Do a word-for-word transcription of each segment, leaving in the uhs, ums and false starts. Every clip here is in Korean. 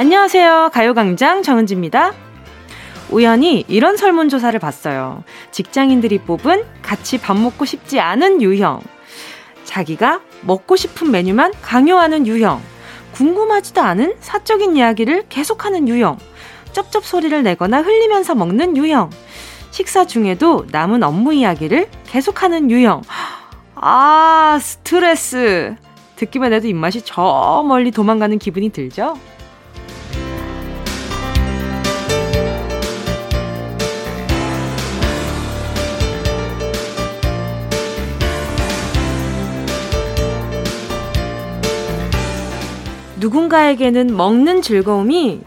안녕하세요. 가요광장 정은지입니다. 우연히 이런 설문조사를 봤어요. 직장인들이 뽑은 같이 밥 먹고 싶지 않은 유형, 자기가 먹고 싶은 메뉴만 강요하는 유형, 궁금하지도 않은 사적인 이야기를 계속하는 유형, 쩝쩝 소리를 내거나 흘리면서 먹는 유형, 식사 중에도 남은 업무 이야기를 계속하는 유형. 아, 스트레스. 듣기만 해도 입맛이 저 멀리 도망가는 기분이 들죠? 누군가에게는 먹는 즐거움이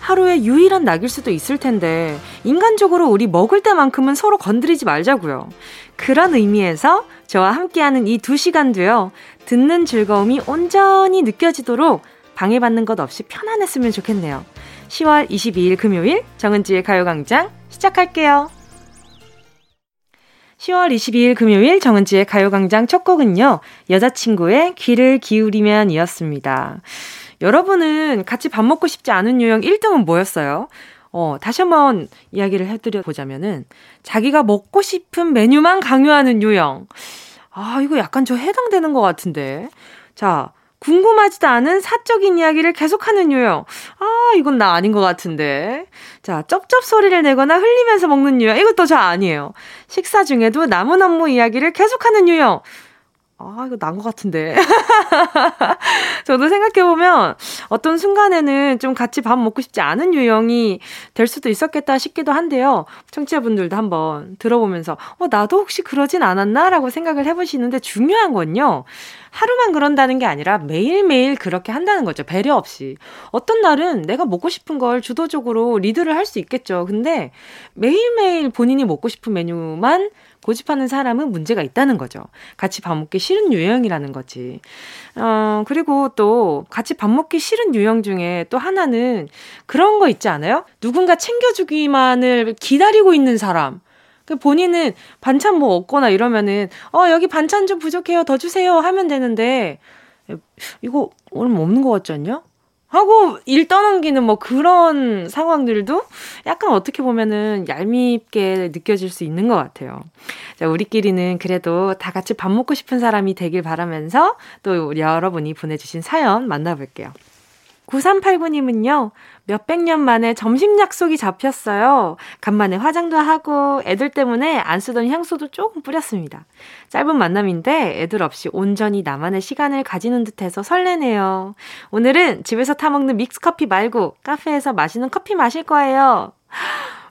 하루의 유일한 낙일 수도 있을 텐데 인간적으로 우리 먹을 때만큼은 서로 건드리지 말자고요. 그런 의미에서 저와 함께하는 이 두 시간도요, 듣는 즐거움이 온전히 느껴지도록 방해받는 것 없이 편안했으면 좋겠네요. 시월 이십이일 금요일 정은지의 가요광장 시작할게요. 시월 이십이일 금요일 정은지의 가요광장 첫 곡은요, 여자친구의 귀를 기울이면 이었습니다. 여러분은 같이 밥 먹고 싶지 않은 유형 일 등은 뭐였어요? 어, 다시 한번 이야기를 해드려보자면은, 자기가 먹고 싶은 메뉴만 강요하는 유형. 아, 이거 약간 저 해당되는 것 같은데. 자, 궁금하지도 않은 사적인 이야기를 계속하는 유형. 아, 이건 나 아닌 것 같은데. 자, 쩝쩝 소리를 내거나 흘리면서 먹는 유형. 이것도 저 아니에요. 식사 중에도 남은 업무 이야기를 계속하는 유형. 아, 이거 난 것 같은데. 저도 생각해보면 어떤 순간에는 좀 같이 밥 먹고 싶지 않은 유형이 될 수도 있었겠다 싶기도 한데요. 청취자분들도 한번 들어보면서 어, 나도 혹시 그러진 않았나? 라고 생각을 해보시는데, 중요한 건요, 하루만 그런다는 게 아니라 매일매일 그렇게 한다는 거죠. 배려 없이. 어떤 날은 내가 먹고 싶은 걸 주도적으로 리드를 할 수 있겠죠. 근데 매일매일 본인이 먹고 싶은 메뉴만 고집하는 사람은 문제가 있다는 거죠. 같이 밥 먹기 싫은 유형이라는 거지. 어, 그리고 또 같이 밥 먹기 싫은 유형 중에 또 하나는 그런 거 있지 않아요? 누군가 챙겨주기만을 기다리고 있는 사람. 본인은 반찬 뭐 없거나 이러면은 어, 여기 반찬 좀 부족해요. 더 주세요. 하면 되는데, 이거 오늘 뭐 없는 것 같지 않냐? 하고 일 떠넘기는 뭐 그런 상황들도 약간 어떻게 보면은 얄밉게 느껴질 수 있는 것 같아요. 자, 우리끼리는 그래도 다 같이 밥 먹고 싶은 사람이 되길 바라면서 또 여러분이 보내주신 사연 만나볼게요. 구삼팔구님은요, 몇백 년 만에 점심 약속이 잡혔어요. 간만에 화장도 하고 애들 때문에 안 쓰던 향수도 조금 뿌렸습니다. 짧은 만남인데 애들 없이 온전히 나만의 시간을 가지는 듯해서 설레네요. 오늘은 집에서 타먹는 믹스커피 말고 카페에서 마시는 커피 마실 거예요.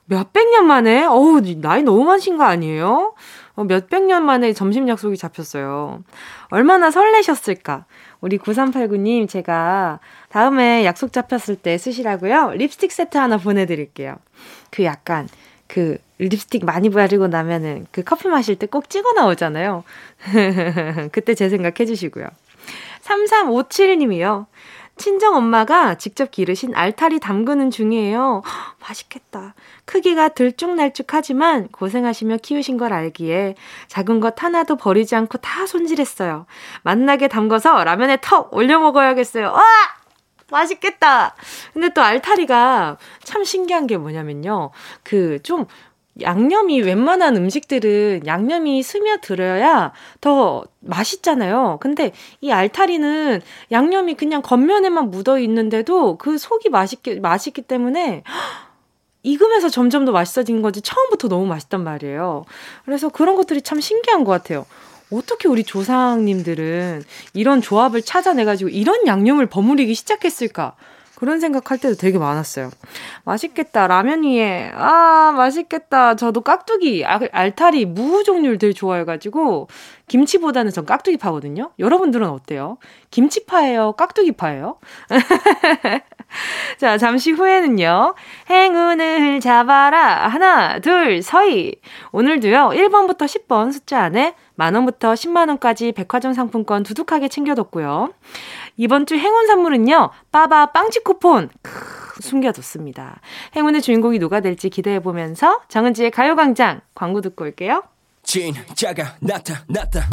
몇백 년 만에? 어우, 나이 너무 많으신 거 아니에요? 몇백 년 만에 점심 약속이 잡혔어요. 얼마나 설레셨을까? 우리 구삼팔구님, 제가 다음에 약속 잡혔을 때 쓰시라고요, 립스틱 세트 하나 보내드릴게요. 그 약간 그 립스틱 많이 바르고 나면은 그 커피 마실 때 꼭 찍어 나오잖아요. 그때 제 생각 해주시고요. 삼삼오칠님이요. 친정엄마가 직접 기르신 알타리 담그는 중이에요. 허, 맛있겠다. 크기가 들쭉날쭉하지만 고생하시며 키우신 걸 알기에 작은 것 하나도 버리지 않고 다 손질했어요. 맛나게 담가서 라면에 턱 올려 먹어야겠어요. 와! 맛있겠다. 근데 또 알타리가 참 신기한 게 뭐냐면요, 그 좀 양념이, 웬만한 음식들은 양념이 스며들어야 더 맛있잖아요. 근데 이 알타리는 양념이 그냥 겉면에만 묻어 있는데도 그 속이 맛있기, 맛있기 때문에 익으면서 점점 더 맛있어진 거지 처음부터 너무 맛있단 말이에요. 그래서 그런 것들이 참 신기한 것 같아요. 어떻게 우리 조상님들은 이런 조합을 찾아내가지고 이런 양념을 버무리기 시작했을까? 그런 생각할 때도 되게 많았어요. 맛있겠다. 라면 위에. 아, 맛있겠다. 저도 깍두기, 알타리, 무 종류를 되게 좋아해가지고 김치보다는 전 깍두기 파거든요. 여러분들은 어때요? 김치파예요? 깍두기 파예요? 자, 잠시 후에는요, 행운을 잡아라. 하나, 둘, 서희. 오늘도요, 일 번부터 십 번 숫자 안에 만 원부터 십만 원까지 백화점 상품권 두둑하게 챙겨뒀고요. 이번 주 행운 선물은요, 빠바 빵집 쿠폰 크으, 숨겨뒀습니다. 행운의 주인공이 누가 될지 기대해보면서 정은지의 가요광장 광고 듣고 올게요. 진짜가 나타났다.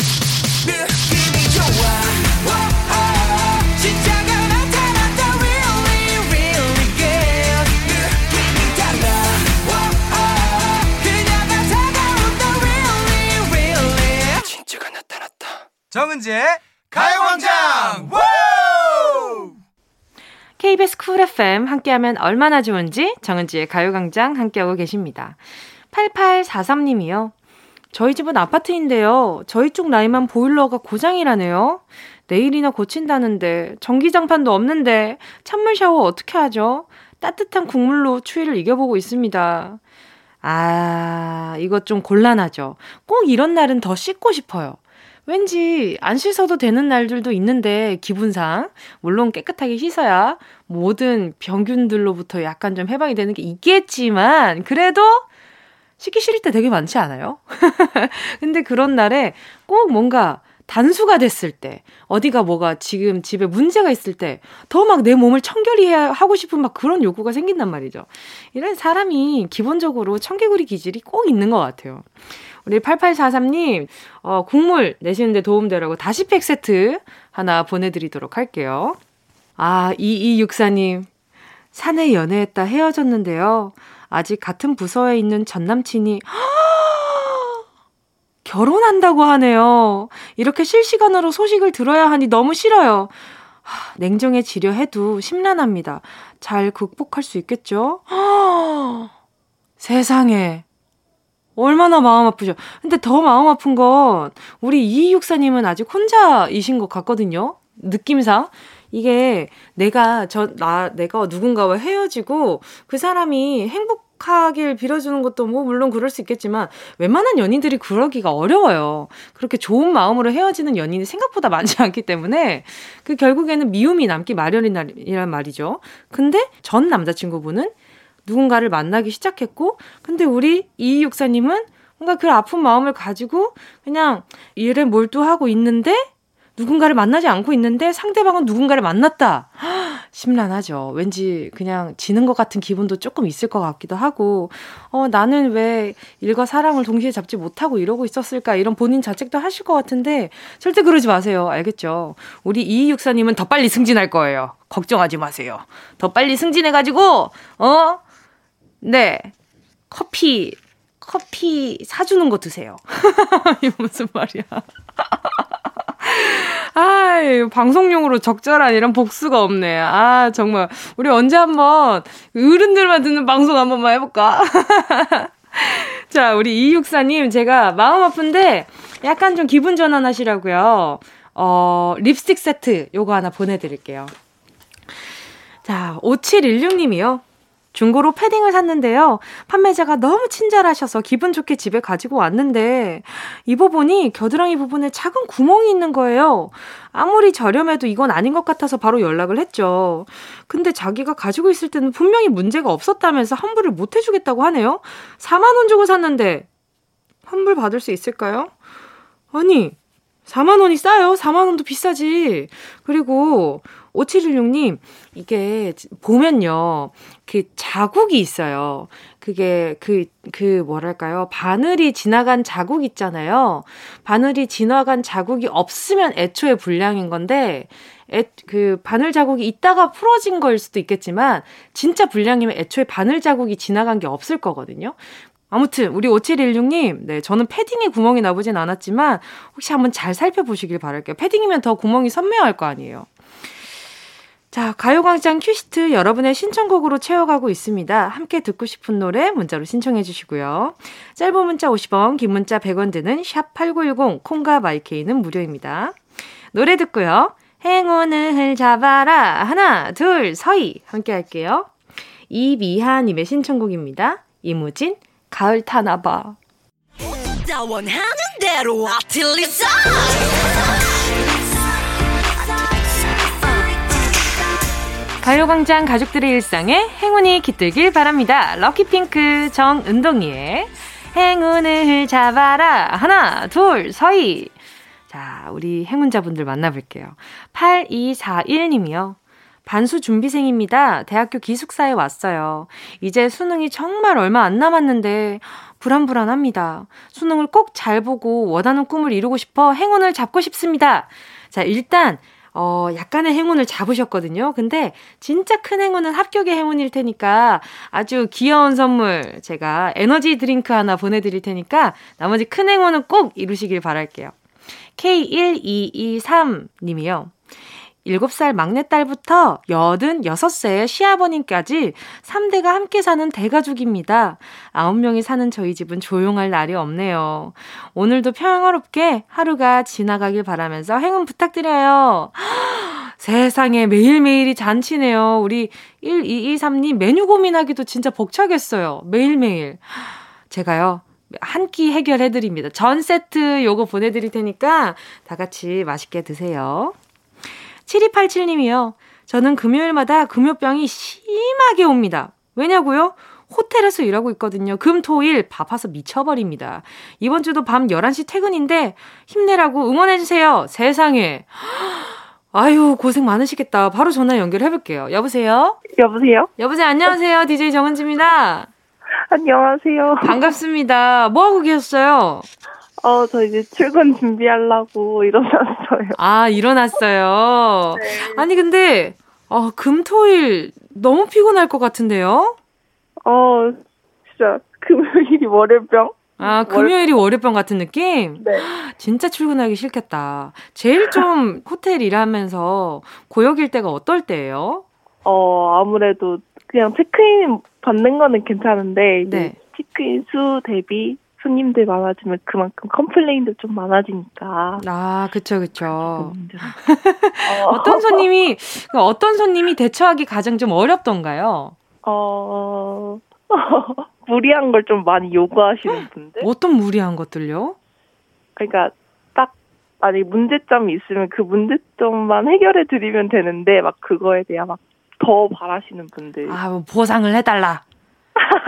느낌이 좋아. 진짜가 나타났다. Really, really. 정은지의 가요광장. 케이비에스 쿨 에프엠 함께하면 얼마나 좋은지 정은지의 가요광장 함께하고 계십니다. 팔팔사삼 님이요. 저희 집은 아파트인데요. 저희 쪽 라인만 보일러가 고장이라네요. 내일이나 고친다는데 전기장판도 없는데 찬물 샤워 어떻게 하죠? 따뜻한 국물로 추위를 이겨보고 있습니다. 아, 이것 좀 곤란하죠. 꼭 이런 날은 더 씻고 싶어요. 왠지 안 씻어도 되는 날들도 있는데 기분상 물론 깨끗하게 씻어야 모든 병균들로부터 약간 좀 해방이 되는 게 있겠지만 그래도 씻기 싫을 때 되게 많지 않아요? 근데 그런 날에 꼭 뭔가 단수가 됐을 때 어디가 뭐가 지금 집에 문제가 있을 때 더 막 내 몸을 청결히 해야 하고 싶은 막 그런 욕구가 생긴단 말이죠. 이런 사람이 기본적으로 청개구리 기질이 꼭 있는 것 같아요. 우리 팔팔사삼 님 어, 국물 내시는데 도움되라고 다시팩 세트 하나 보내드리도록 할게요. 아, 이이육사 님 사내 연애했다 헤어졌는데요. 아직 같은 부서에 있는 전남친이 결혼한다고 하네요. 이렇게 실시간으로 소식을 들어야 하니 너무 싫어요. 하, 냉정해 지려 해도 심란합니다. 잘 극복할 수 있겠죠? 허, 세상에 얼마나 마음 아프죠. 근데 더 마음 아픈 건 우리 이이육사님은 아직 혼자이신 것 같거든요. 느낌상 이게 내가 저 나 내가 누군가와 헤어지고 그 사람이 행복 하길 빌어주는 것도 뭐 물론 그럴 수 있겠지만 웬만한 연인들이 그러기가 어려워요. 그렇게 좋은 마음으로 헤어지는 연인이 생각보다 많지 않기 때문에 그 결국에는 미움이 남기 마련이란 말이죠. 근데 전 남자친구분은 누군가를 만나기 시작했고 근데 우리 이이육사님은 뭔가 그 아픈 마음을 가지고 그냥 일에 몰두하고 있는데 누군가를 만나지 않고 있는데 상대방은 누군가를 만났다. 심란하죠. 왠지 그냥 지는 것 같은 기분도 조금 있을 것 같기도 하고 어, 나는 왜 일과 사랑을 동시에 잡지 못하고 이러고 있었을까 이런 본인 자책도 하실 것 같은데 절대 그러지 마세요. 알겠죠? 우리 이이육사님은 더 빨리 승진할 거예요. 걱정하지 마세요. 더 빨리 승진해가지고 어? 네. 커피 커피 사주는 거 드세요. 이게 무슨 말이야. 아, 방송용으로 적절한 이런 복수가 없네. 아, 정말. 우리 언제 한번 어른들만 듣는 방송 한 번만 해볼까? 자, 우리 이육사님, 제가 마음 아픈데 약간 좀 기분 전환하시라고요. 어, 립스틱 세트 요거 하나 보내드릴게요. 자, 오칠일육 님이요. 중고로 패딩을 샀는데요. 판매자가 너무 친절하셔서 기분 좋게 집에 가지고 왔는데 입어보니 겨드랑이 부분에 작은 구멍이 있는 거예요. 아무리 저렴해도 이건 아닌 것 같아서 바로 연락을 했죠. 근데 자기가 가지고 있을 때는 분명히 문제가 없었다면서 환불을 못 해주겠다고 하네요. 사만 원 주고 샀는데 환불 받을 수 있을까요? 아니, 사만 원이 싸요. 사만 원도 비싸지. 그리고 오칠일육 님, 이게 보면요. 그 자국이 있어요. 그게 그, 그 뭐랄까요. 바늘이 지나간 자국 있잖아요. 바늘이 지나간 자국이 없으면 애초에 불량인 건데, 애, 그 바늘 자국이 있다가 풀어진 거일 수도 있겠지만, 진짜 불량이면 애초에 바늘 자국이 지나간 게 없을 거거든요. 아무튼 우리 오칠일육 님, 네, 저는 패딩에 구멍이 나보진 않았지만, 혹시 한번 잘 살펴보시길 바랄게요. 패딩이면 더 구멍이 선명할 거 아니에요. 자, 가요광장 큐시트 여러분의 신청곡으로 채워가고 있습니다. 함께 듣고 싶은 노래 문자로 신청해 주시고요. 짧은 문자 오십 원, 긴 문자 백 원 드는 샵팔구일공, 콩과 마이케이는 무료입니다. 노래 듣고요. 행운을 잡아라. 하나, 둘, 서희. 함께 할게요. 이미하님의 신청곡입니다. 이무진, 가을 타나봐. 혼자 원하는 대로 아틀리사 가요광장 가족들의 일상에 행운이 깃들길 바랍니다. 럭키핑크 정은동이의 행운을 잡아라. 하나, 둘, 서희. 자, 우리 행운자분들 만나볼게요. 팔이사일 님이요. 반수 준비생입니다. 대학교 기숙사에 왔어요. 이제 수능이 정말 얼마 안 남았는데 불안불안합니다. 수능을 꼭 잘 보고 원하는 꿈을 이루고 싶어 행운을 잡고 싶습니다. 자, 일단 어, 약간의 행운을 잡으셨거든요. 근데 진짜 큰 행운은 합격의 행운일 테니까 아주 귀여운 선물 제가 에너지 드링크 하나 보내드릴 테니까 나머지 큰 행운은 꼭 이루시길 바랄게요. 케이 일이이삼 님이요. 일곱 살 막내딸부터 여든여섯 세 시아버님까지 삼 대가 함께 사는 대가족입니다. 아홉 명이 사는 저희 집은 조용할 날이 없네요. 오늘도 평화롭게 하루가 지나가길 바라면서 행운 부탁드려요. 세상에 매일매일이 잔치네요. 우리 일이이삼 님 메뉴 고민하기도 진짜 벅차겠어요. 매일매일. 제가요. 한 끼 해결해드립니다. 전 세트 요거 보내드릴 테니까 다 같이 맛있게 드세요. 칠이팔칠 님이요. 저는 금요일마다 금요병이 심하게 옵니다. 왜냐고요? 호텔에서 일하고 있거든요. 금, 토, 일 바빠서 미쳐버립니다. 이번 주도 밤 열한 시 퇴근인데 힘내라고 응원해주세요. 세상에. 아유, 고생 많으시겠다. 바로 전화 연결해볼게요. 여보세요? 여보세요? 여보세요? 안녕하세요. 디제이 정은지입니다. 안녕하세요. 반갑습니다. 뭐하고 계셨어요? 어, 저 이제 출근 준비하려고 일어났어요. 아, 일어났어요? 네. 아니, 근데, 어, 금, 토, 일 너무 피곤할 것 같은데요? 어, 진짜, 금요일이 월요병? 아, 금요일이 월요병 같은 느낌? 네. 진짜 출근하기 싫겠다. 제일 좀 호텔 일하면서 고역일 때가 어떨 때예요? 어, 아무래도 그냥 체크인 받는 거는 괜찮은데, 네. 체크인 수 대비, 손님들 많아지면 그만큼 컴플레인도 좀 많아지니까. 아, 그쵸, 그쵸. 어떤 손님이, 어떤 손님이 대처하기 가장 좀 어렵던가요? 어, 무리한 걸 좀 많이 요구하시는 분들? 어떤 무리한 것들요? 그러니까, 딱, 아니, 문제점이 있으면 그 문제점만 해결해 드리면 되는데, 막 그거에 대한 막 더 바라시는 분들. 아, 보상을 해달라.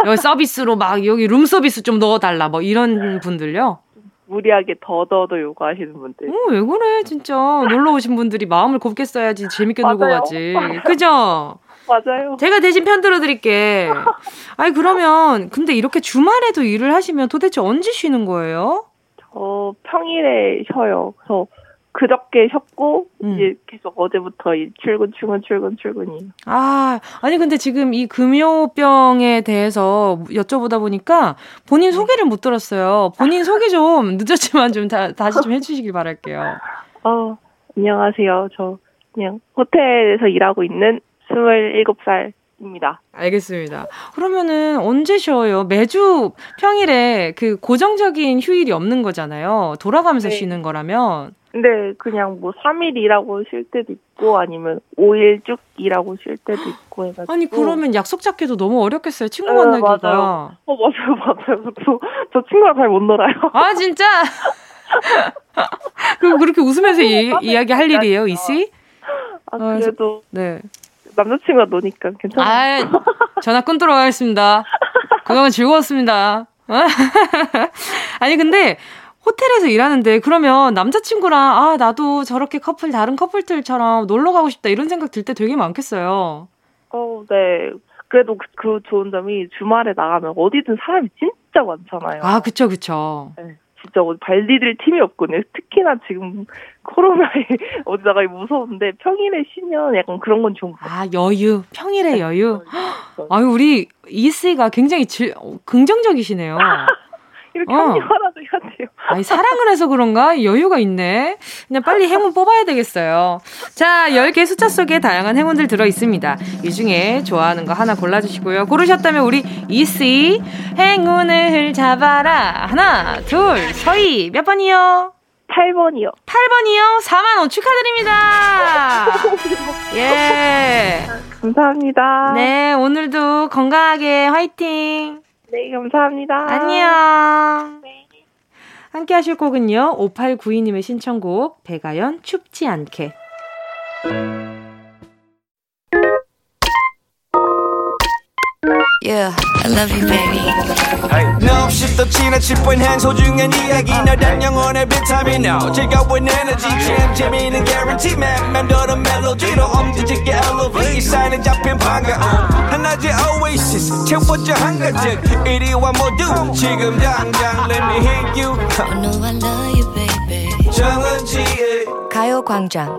여기 서비스로 막 여기 룸 서비스 좀 넣어달라 뭐 이런 분들요? 무리하게 더더더 요구하시는 분들. 어, 왜 그래 진짜. 놀러 오신 분들이 마음을 곱게 써야지 재밌게 놀고 가지. 그죠? 맞아요. 제가 대신 편 들어드릴게. 아니 그러면 근데 이렇게 주말에도 일을 하시면 도대체 언제 쉬는 거예요? 저 평일에 쉬어요. 그래서 그저께 쉬었고 음. 이제 계속 어제부터 이 출근 출근 출근 출근이. 아 아니 근데 지금 이 금요병에 대해서 여쭤보다 보니까 본인 소개를 못 들었어요. 본인 소개 좀 늦었지만 좀 다, 다시 좀 해주시길 바랄게요. 어 안녕하세요. 저 그냥 호텔에서 일하고 있는 스물일곱 살입니다. 알겠습니다. 그러면은 언제 쉬어요? 매주 평일에 그 고정적인 휴일이 없는 거잖아요. 돌아가면서 네. 쉬는 거라면. 근데 그냥 뭐 삼 일 일하고 쉴 때도 있고 아니면 오 일 쭉 일하고 쉴 때도 있고 해가지고. 아니 그러면 약속 잡기도 너무 어렵겠어요. 친구 네, 만나기가. 맞아요. 어 맞아요 맞아요. 저, 저 친구랑 잘 못 놀아요. 아 진짜? 그럼 그렇게 웃으면서 이, 이야기 할 일이에요, 이씨? 아 그래도 아, 저, 네 남자친구가 노니까 괜찮아요. 아, 전화 끊도록 하겠습니다. 그동안 즐거웠습니다. 아니 근데. 호텔에서 일하는데 그러면 남자친구랑 아 나도 저렇게 커플 다른 커플들처럼 놀러 가고 싶다 이런 생각 들 때 되게 많겠어요. 어, 네. 그래도 그, 그 좋은 점이 주말에 나가면 어디든 사람이 진짜 많잖아요. 아, 그쵸, 그쵸. 네. 진짜 어디 발 디딜 틈이 없거든요. 특히나 지금 코로나에 어디 나가기 무서운데 평일에 쉬면 약간 그런 건 좋은 것 같아요. 아, 여유. 평일에 네. 여유. 아유, 우리 이씨가 굉장히 질, 긍정적이시네요. 이렇게 어. 합리화라도 해야 돼요. 아니, 사랑을 해서 그런가? 여유가 있네. 그냥 빨리 행운 뽑아야 되겠어요. 자, 열 개 숫자 속에 다양한 행운들 들어있습니다. 이 중에 좋아하는 거 하나 골라주시고요. 고르셨다면 우리 이씨 행운을 잡아라. 하나, 둘, 서희 몇 번이요? 팔 번이요. 팔 번이요? 사만 원 축하드립니다. 예. 감사합니다. 네, 오늘도 건강하게 화이팅. 네, 감사합니다. 안녕. 네. 함께 하실 곡은요. 오팔구이 님의 신청곡 백아연 춥지 않게. Yeah, I love you, baby. No, she's the china chip when hands hold you and the eggy. Now, that young on every time you know. Check out with energy, champ, Jimmy, and guarantee, man. Man, do the melody, the home, did you get elevated? Sign it up in Panga. 하나의 oasis, check what your hunger did. It is one more doom, 지금 당장, let me hit you. I know I love you, baby. 정은지의 가요광장.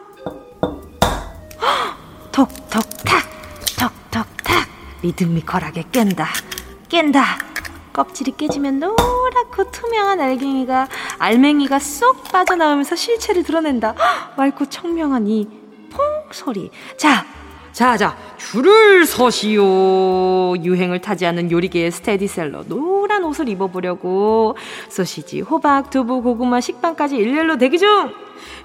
톡톡탁 톡톡탁 리드미컬하게 깬다. 깬다. 껍질이 깨지면 노랗고 투명한 알갱이가 알맹이가 쏙 빠져나오면서 실체를 드러낸다. 맑고 청명한 이 퐁 소리. 자, 자, 자, 줄을 서시오. 유행을 타지 않은 요리계의 스테디셀러. 노란 옷을 입어보려고 소시지, 호박, 두부, 고구마, 식빵까지 일렬로 대기 중.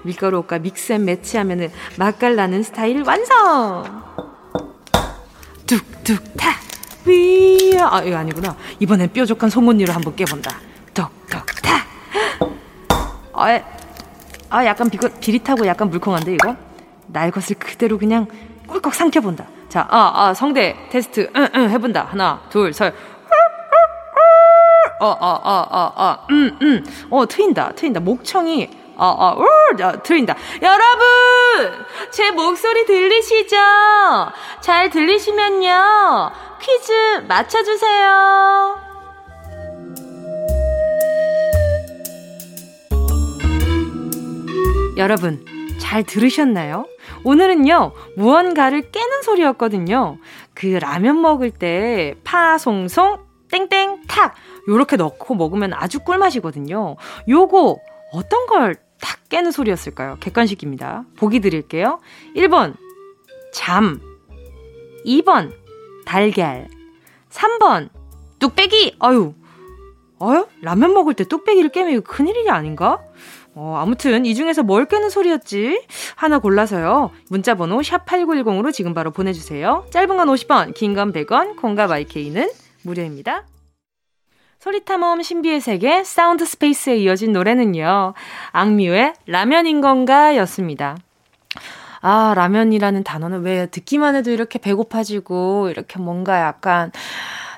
밀가루 옷과 믹스앤 매치하면 맛깔나는 스타일 완성. 뚝뚝탁 위야. 아, 이거 아니구나. 이번엔 뾰족한 송곳니로 한번 깨본다. 뚝뚝탁. 아, 아 약간 비거, 비릿하고 약간 물컹한데 이거? 날 것을 그대로 그냥 꿀꺽 삼켜본다. 자, 아, 아, 성대 테스트, 응, 응, 해본다. 하나, 둘, 셋. 어, 어, 어, 어, 어, 음, 음, 어, 트인다, 트인다. 목청이, 어, 어, 어, 트인다. 여러분, 제 목소리 들리시죠? 잘 들리시면요, 퀴즈 맞춰주세요. 여러분, 잘 들으셨나요? 오늘은요, 무언가를 깨는 소리였거든요. 그 라면 먹을 때 파송송 땡땡 탁 요렇게 넣고 먹으면 아주 꿀맛이거든요. 요거 어떤 걸 탁 깨는 소리였을까요? 객관식입니다. 보기 드릴게요. 일 번 잠, 이 번 달걀, 삼 번 뚝배기. 아유, 어? 라면 먹을 때 뚝배기를 깨면 이거 큰일이 아닌가? 어, 아무튼 이 중에서 뭘 깨는 소리였지? 하나 골라서요. 문자번호 샵팔구일공으로 지금 바로 보내주세요. 짧은 건 오십 원, 긴 건 백 원, 콩과 와이케이는 무료입니다. 소리탐험 신비의 세계 사운드 스페이스에 이어진 노래는요, 악뮤의 라면인 건가 였습니다. 아, 라면이라는 단어는 왜 듣기만 해도 이렇게 배고파지고 이렇게 뭔가 약간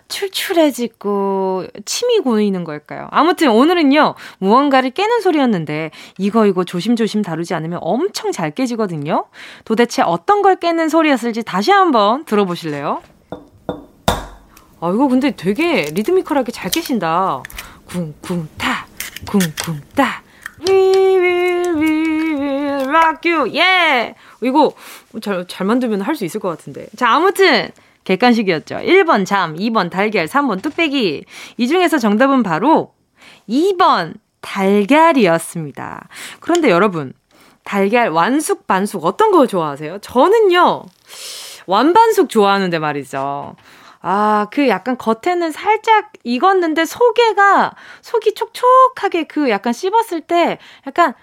출출해지고 침이 고이는 걸까요? 아무튼 오늘은요, 무언가를 깨는 소리였는데 이거 이거 조심조심 다루지 않으면 엄청 잘 깨지거든요. 도대체 어떤 걸 깨는 소리였을지 다시 한번 들어보실래요? 아, 이거 근데 되게 리드미컬하게 잘 깨신다. 쿵쿵타 쿵쿵타 위위위위 락큐. 예, 이거 잘, 잘 만들면 할 수 있을 것 같은데. 자, 아무튼 객관식이었죠. 일 번 잠, 이 번 달걀, 삼 번 뚝배기. 이 중에서 정답은 바로 이 번 달걀이었습니다. 그런데 여러분, 달걀 완숙, 반숙 어떤 거 좋아하세요? 저는요, 완반숙 좋아하는데 말이죠. 아, 그 약간 겉에는 살짝 익었는데 속에가, 속이 촉촉하게 그 약간 씹었을 때 약간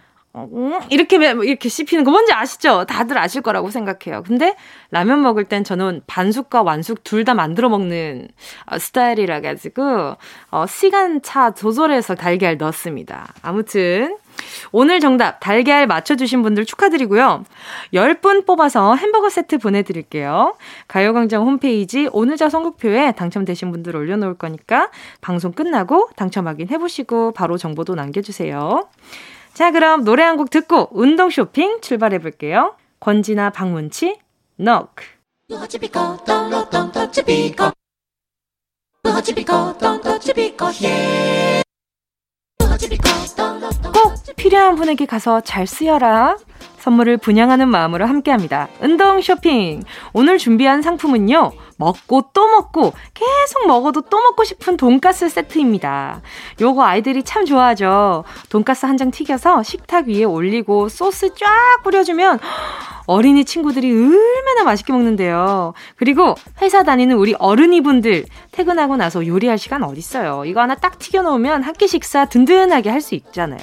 이렇게 이렇게 씹히는 거 뭔지 아시죠? 다들 아실 거라고 생각해요. 근데 라면 먹을 땐 저는 반숙과 완숙 둘 다 만들어 먹는 스타일이라 가지고 어, 시간차 조절해서 달걀 넣습니다. 아무튼 오늘 정답 달걀 맞춰주신 분들 축하드리고요. 열 분 뽑아서 햄버거 세트 보내드릴게요. 가요광장 홈페이지 오늘자 선곡표에 당첨되신 분들 올려놓을 거니까 방송 끝나고 당첨 확인해보시고 바로 정보도 남겨주세요. 자, 그럼 노래 한 곡 듣고 운동 쇼핑 출발해볼게요. 권지나 박문치, 노크. 꼭 필요한 분에게 가서 잘 쓰여라. 선물을 분양하는 마음으로 함께합니다. 운동 쇼핑. 오늘 준비한 상품은요, 먹고 또 먹고 계속 먹어도 또 먹고 싶은 돈가스 세트입니다. 요거 아이들이 참 좋아하죠. 돈가스 한 장 튀겨서 식탁 위에 올리고 소스 쫙 뿌려주면 어린이 친구들이 얼마나 맛있게 먹는데요. 그리고 회사 다니는 우리 어른이분들 퇴근하고 나서 요리할 시간 어딨어요. 이거 하나 딱 튀겨놓으면 한 끼 식사 든든하게 할 수 있잖아요.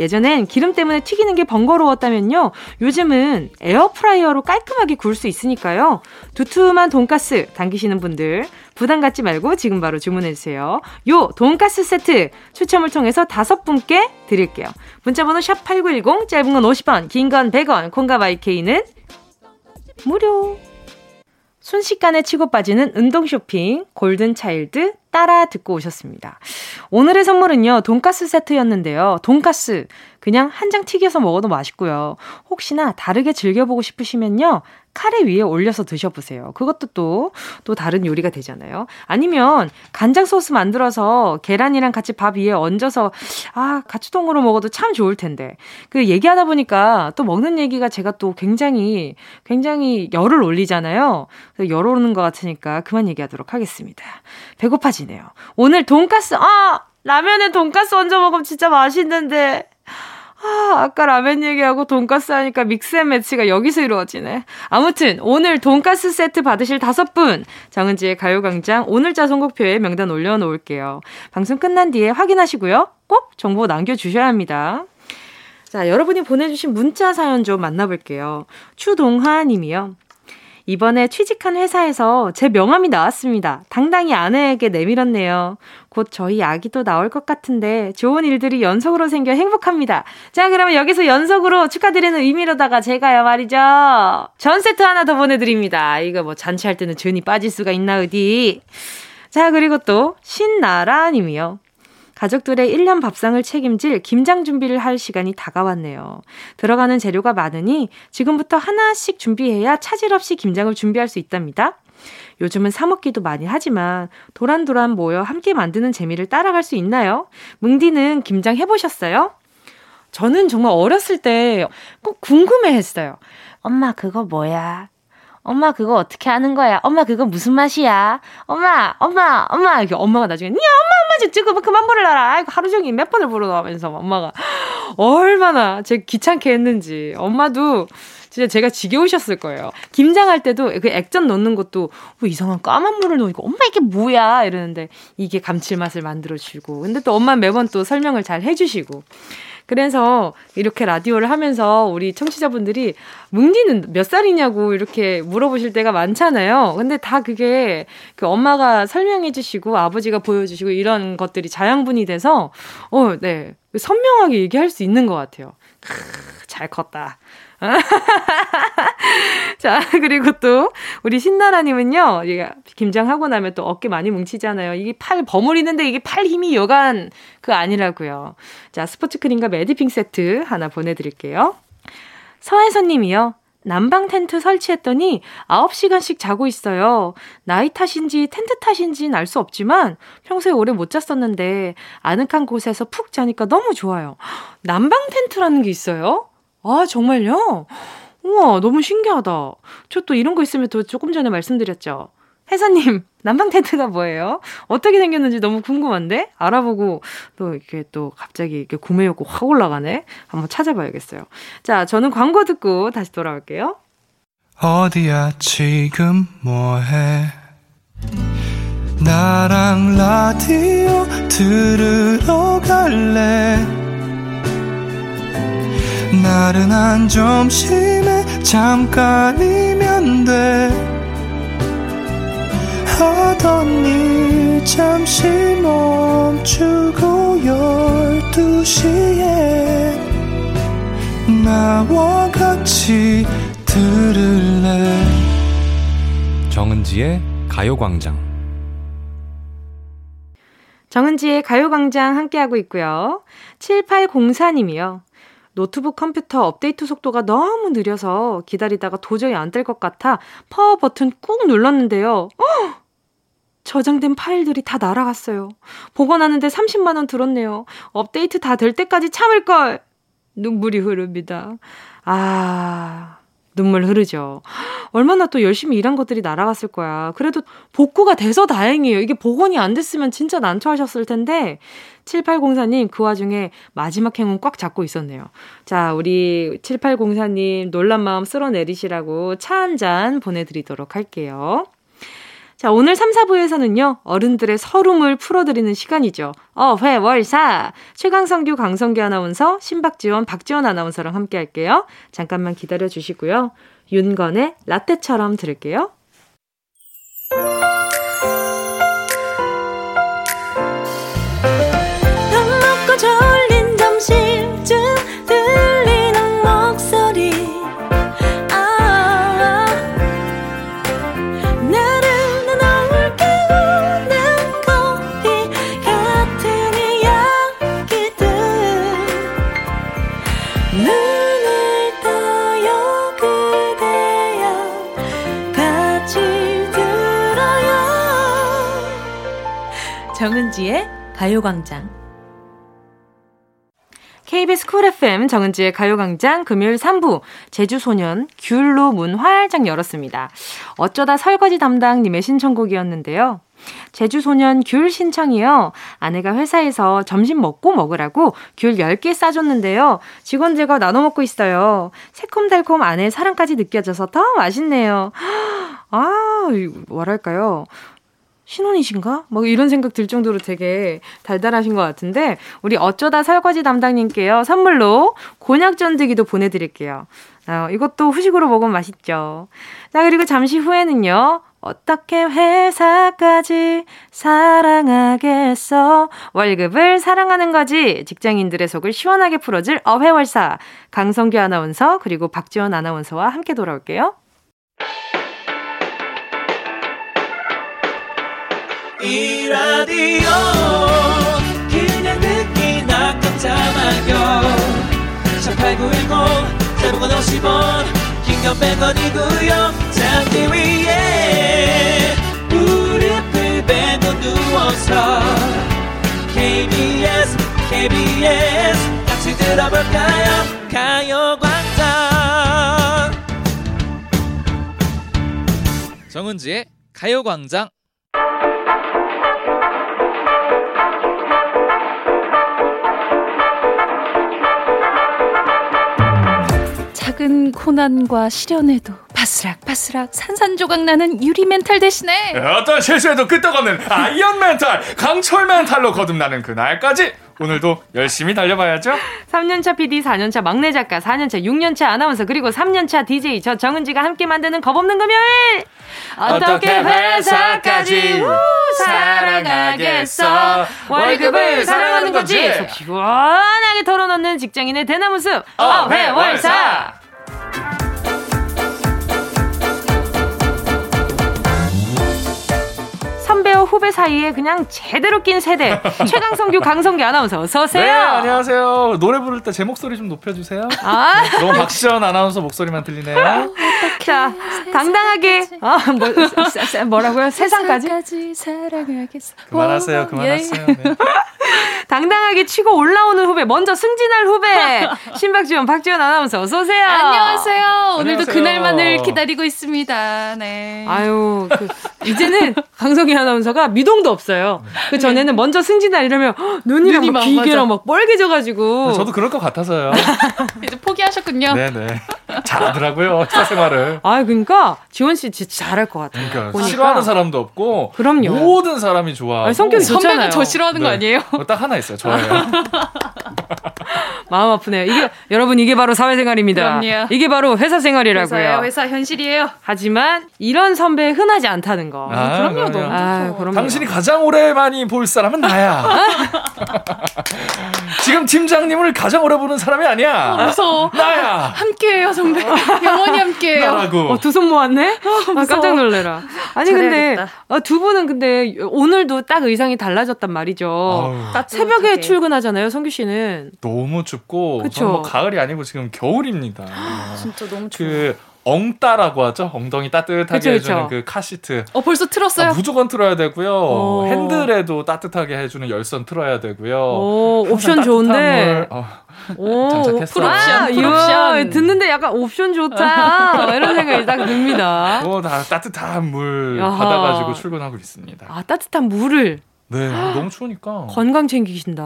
예전엔 기름 때문에 튀기는 게 번거로웠다면요, 요즘은 에어프라이어로 깔끔하게 구울 수 있으니까요. 두툼한 돈가스 당기시는 분들 부담 갖지 말고 지금 바로 주문해주세요. 요 돈가스 세트 추첨을 통해서 다섯 분께 드릴게요. 문자번호 샵팔구일공, 짧은 건 오십 원, 긴 건 백 원, 콩과 와이케이는 무료. 순식간에 치고 빠지는 운동 쇼핑 골든차일드 따라 듣고 오셨습니다. 오늘의 선물은요, 돈가스 세트였는데요. 돈가스 그냥 한 장 튀겨서 먹어도 맛있고요. 혹시나 다르게 즐겨보고 싶으시면요, 카레 위에 올려서 드셔보세요. 그것도 또, 또 다른 요리가 되잖아요. 아니면 간장 소스 만들어서 계란이랑 같이 밥 위에 얹어서 아 가츠동으로 먹어도 참 좋을 텐데. 그 얘기하다 보니까 또 먹는 얘기가 제가 또 굉장히 굉장히 열을 올리잖아요. 열 오르는 것 같으니까 그만 얘기하도록 하겠습니다. 배고파지. 오늘 돈가스, 아 라면에 돈가스 얹어 먹으면 진짜 맛있는데, 아 아까 라면 얘기하고 돈가스 하니까 믹스앤매치가 여기서 이루어지네. 아무튼 오늘 돈가스 세트 받으실 다섯 분, 정은지의 가요광장 오늘자 선곡표에 명단 올려놓을게요. 방송 끝난 뒤에 확인하시고요, 꼭 정보 남겨주셔야 합니다. 자, 여러분이 보내주신 문자 사연 좀 만나볼게요. 추동하 님이요. 이번에 취직한 회사에서 제 명함이 나왔습니다. 당당히 아내에게 내밀었네요. 곧 저희 아기도 나올 것 같은데 좋은 일들이 연속으로 생겨 행복합니다. 자, 그러면 여기서 연속으로 축하드리는 의미로다가 제가요 말이죠, 전 세트 하나 더 보내드립니다. 이거 뭐 잔치할 때는 전이 빠질 수가 있나 어디. 자, 그리고 또 신나라님이요. 가족들의 일 년 밥상을 책임질 김장 준비를 할 시간이 다가왔네요. 들어가는 재료가 많으니 지금부터 하나씩 준비해야 차질 없이 김장을 준비할 수 있답니다. 요즘은 사 먹기도 많이 하지만 도란도란 모여 함께 만드는 재미를 따라갈 수 있나요? 뭉디는 김장 해보셨어요? 저는 정말 어렸을 때 꼭 궁금해했어요. 엄마 그거 뭐야? 엄마 그거 어떻게 하는 거야? 엄마 그거 무슨 맛이야? 엄마 엄마 엄마 이렇게 엄마가 나중에 니 엄마 엄마 지금 그만 부르라라. 아이고 하루 종일 몇 번을 부르면서 엄마가 얼마나 제 귀찮게 했는지. 엄마도 진짜 제가 지겨우셨을 거예요. 김장할 때도 그 액젓 넣는 것도 뭐 이상한 까만 물을 넣으니까 엄마 이게 뭐야 이러는데 이게 감칠맛을 만들어주고, 근데 또 엄마 매번 또 설명을 잘 해주시고. 그래서 이렇게 라디오를 하면서 우리 청취자분들이 뭉디는 몇 살이냐고 이렇게 물어보실 때가 많잖아요. 근데 다 그게 그 엄마가 설명해 주시고 아버지가 보여주시고 이런 것들이 자양분이 돼서 어, 네, 선명하게 얘기할 수 있는 것 같아요. 크, 잘 컸다. 자, 그리고 또 우리 신나라님은요, 김장하고 나면 또 어깨 많이 뭉치잖아요. 이게 팔 버무리는데 이게 팔 힘이 여간 그 아니라고요. 자, 스포츠 크림과 메디핑 세트 하나 보내드릴게요. 서혜선님이요. 난방 텐트 설치했더니 아홉 시간씩 자고 있어요. 나이 탓인지 텐트 탓인지는 알 수 없지만 평소에 오래 못 잤었는데 아늑한 곳에서 푹 자니까 너무 좋아요. 난방 텐트라는 게 있어요? 아, 정말요? 우와, 너무 신기하다. 저 또 이런 거 있으면 또 조금 전에 말씀드렸죠. 혜선님, 난방 텐트가 뭐예요? 어떻게 생겼는지 너무 궁금한데? 알아보고 또 이렇게 또 갑자기 이렇게 구매 욕구 확 올라가네? 한번 찾아봐야겠어요. 자, 저는 광고 듣고 다시 돌아올게요. 어디야, 지금 뭐해? 나랑 라디오 들으러 갈래? 나른한 점심에 잠깐이면 돼. 하던 일 잠시 멈추고 열두 시에 나와 같이 들을래. 정은지의 가요광장. 정은지의 가요광장 함께하고 있고요. 칠팔공사 님이요. 노트북 컴퓨터 업데이트 속도가 너무 느려서 기다리다가 도저히 안 될 것 같아 파워 버튼 꾹 눌렀는데요. 허! 저장된 파일들이 다 날아갔어요. 복원하는데 삼십만 원 들었네요. 업데이트 다 될 때까지 참을걸. 눈물이 흐릅니다. 아... 눈물 흐르죠. 얼마나 또 열심히 일한 것들이 날아갔을 거야. 그래도 복구가 돼서 다행이에요. 이게 복원이 안 됐으면 진짜 난처하셨을 텐데 칠팔공사 님, 그 와중에 마지막 행운 꽉 잡고 있었네요. 자, 우리 칠팔공사 님 놀란 마음 쓸어내리시라고 차 한 잔 보내드리도록 할게요. 자, 오늘 삼, 사 부에서는요, 어른들의 서름을 풀어드리는 시간이죠. 어, 회, 월, 사. 최강성규, 강성규 아나운서, 신박지원, 박지원 아나운서랑 함께 할게요. 잠깐만 기다려 주시고요. 윤건의 라떼처럼 들을게요. 밥 먹고 졸린 점심쯤 들리는 목소리. 정은지의 가요광장. 케이비에스 쿨 에프엠 정은지의 가요광장 금요일 삼 부 제주소년 귤로 문 활짝 열었습니다. 어쩌다 설거지 담당님의 신청곡이었는데요. 제주소년 귤 신청이요. 아내가 회사에서 점심 먹고 먹으라고 귤 열 개 싸줬는데요. 직원들과 나눠 먹고 있어요. 새콤달콤 아내의 사랑까지 느껴져서 더 맛있네요. 아, 뭐랄까요. 신혼이신가? 막 이런 생각 들 정도로 되게 달달하신 것 같은데, 우리 어쩌다 설거지 담당님께요. 선물로 곤약 전드기도 보내드릴게요. 아, 이것도 후식으로 먹으면 맛있죠. 자, 그리고 잠시 후에는요. 어떻게 회사까지 사랑하겠어. 월급을 사랑하는 거지. 직장인들의 속을 시원하게 풀어줄 어회월사. 강성규 아나운서 그리고 박지원 아나운서와 함께 돌아올게요. 이 라디오 그냥 듣기나 깜짝마요 일팔구일공 대목원 오십 원 긴건 백 원이고요 잡기 위해 무릎을 베고 누워서 케이비에스 케이비에스 같이 들어볼까요 가요광장 정은지의 가요광장. 작은 고난과 시련에도 바스락바스락 산산조각 나는 유리 멘탈 대신에 어떤 실수에도 끄떡없는 아이언 멘탈, 강철 멘탈로 거듭나는 그날까지 오늘도 열심히 달려봐야죠. 삼 년차 피디, 사 년차 막내 작가, 사 년차 육 년차 아나운서, 그리고 삼 년차 디제이 저 정은지가 함께 만드는 겁없는 금요일. 어떻게 회사까지 사랑하겠어. 월급을 사랑하는 거지. 속 시원하게 털어놓는 직장인의 대나무숲 어회월사. 선배와 후배 사이에 그냥 제대로 낀 세대. 최강성규, 강성규 아나운서 어서 오세요. 네, 안녕하세요. 노래 부를 때 제 목소리 좀 높여주세요. 아? 너무 박지원 아나운서 목소리만 들리네요. 자, 당당하게. 아, 뭐, 뭐라고요? 세상까지? 세상까지 사랑하겠어. 그만하세요. 그만하세요. 네. 당당하게 치고 올라오는 후배. 먼저 승진할 후배. 신박지원, 박지원 아나운서 어서 오세요. 안녕하세요. 오늘도 안녕하세요. 그날만을 기다리고 있습니다. 네. 아유, 그, 이제는 강성규 아나운서가 미동도 없어요. 그 전에는 먼저 승진하 이러면 눈이랑 눈이 막 귀개랑 막 빨개져가지고. 저도 그럴 것 같아서요. 이제 포기하셨군요. 네네. 잘하더라고요. 사생활을. 아, 그러니까 지원 씨 진짜 잘할 것 같아요. 그러니까 보니까. 싫어하는 사람도 없고. 그럼요. 모든 사람이 좋아. 아니, 성격이 좋잖아요. 선배는 저 싫어하는 네. 거 아니에요? 딱 하나 있어요. 저예요. 마음 아프네요. 이게 여러분 이게 바로 사회생활입니다. 그럼요. 이게 바로 회사생활이라고요. 회사예요. 회사 현실이에요. 하지만 이런 선배 흔하지 않다는 거. 아, 그럼요. 그럼요. 너무 아, 좋죠. 그럼요. 당신이 가장 오래 많이 볼 사람은 나야. 지금 팀장님을 가장 오래 보는 사람이 아니야. 어, 무서워. 나야. 함께해요 선배. 영원히 함께해요. 어, 두 손 모았네. 어, 아, 깜짝 놀래라. 아니 잘해야겠다. 근데 어, 두 분은 근데 오늘도 딱 의상이 달라졌단 말이죠. 딱 새벽에 어떡해. 출근하잖아요. 성규 씨는. 너무 춥고 뭐 가을이 아니고 지금 겨울입니다. 진짜 너무 추워. 그 엉따라고 하죠. 엉덩이 따뜻하게 그쵸, 해주는 그 카시트. 어 벌써 틀었어요? 아, 무조건 틀어야 되고요. 오. 핸들에도 따뜻하게 해주는 열선 틀어야 되고요. 오, 옵션 좋은데. 어, 오, 장착했어요. 아, 풀옵션. 듣는데 약간 옵션 좋다. 이런 생각이 딱 듭니다. 오, 나 따뜻한 물 야하. 받아가지고 출근하고 있습니다. 아 따뜻한 물을. 네, 너무 추우니까. 건강 챙기신다.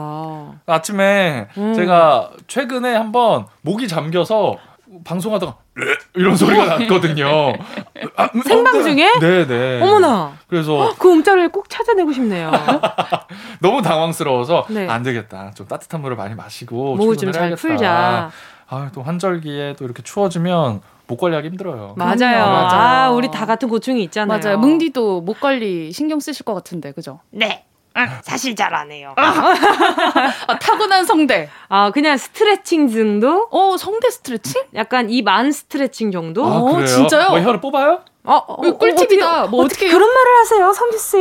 아침에 음. 제가 최근에 한번 목이 잠겨서 방송하다가 이런 소리가 났거든요. 생방 중에? 네네. 어머나. 그래서 그 음자를 꼭 찾아내고 싶네요. 너무 당황스러워서 네. 안 되겠다. 좀 따뜻한 물을 많이 마시고 목을 좀 잘 풀자. 아, 또 환절기에 또 이렇게 추워지면 목 관리하기 힘들어요. 맞아요. 맞아요. 아, 우리 다 같은 고충이 있잖아요. 맞아요. 뭉디도 목 관리 신경 쓰실 것 같은데, 그죠? 네. 사실 잘 안 해요. 아, 타고난 성대. 아, 그냥 스트레칭 정도? 어, 성대 스트레칭? 약간 입 안 스트레칭 정도? 아, 어, 진짜요? 뭐 혀를 뽑아요? 어, 어, 꿀팁이다. 어떻게, 뭐 어떻게, 어떻게 그런 말을 하세요, 성규 씨?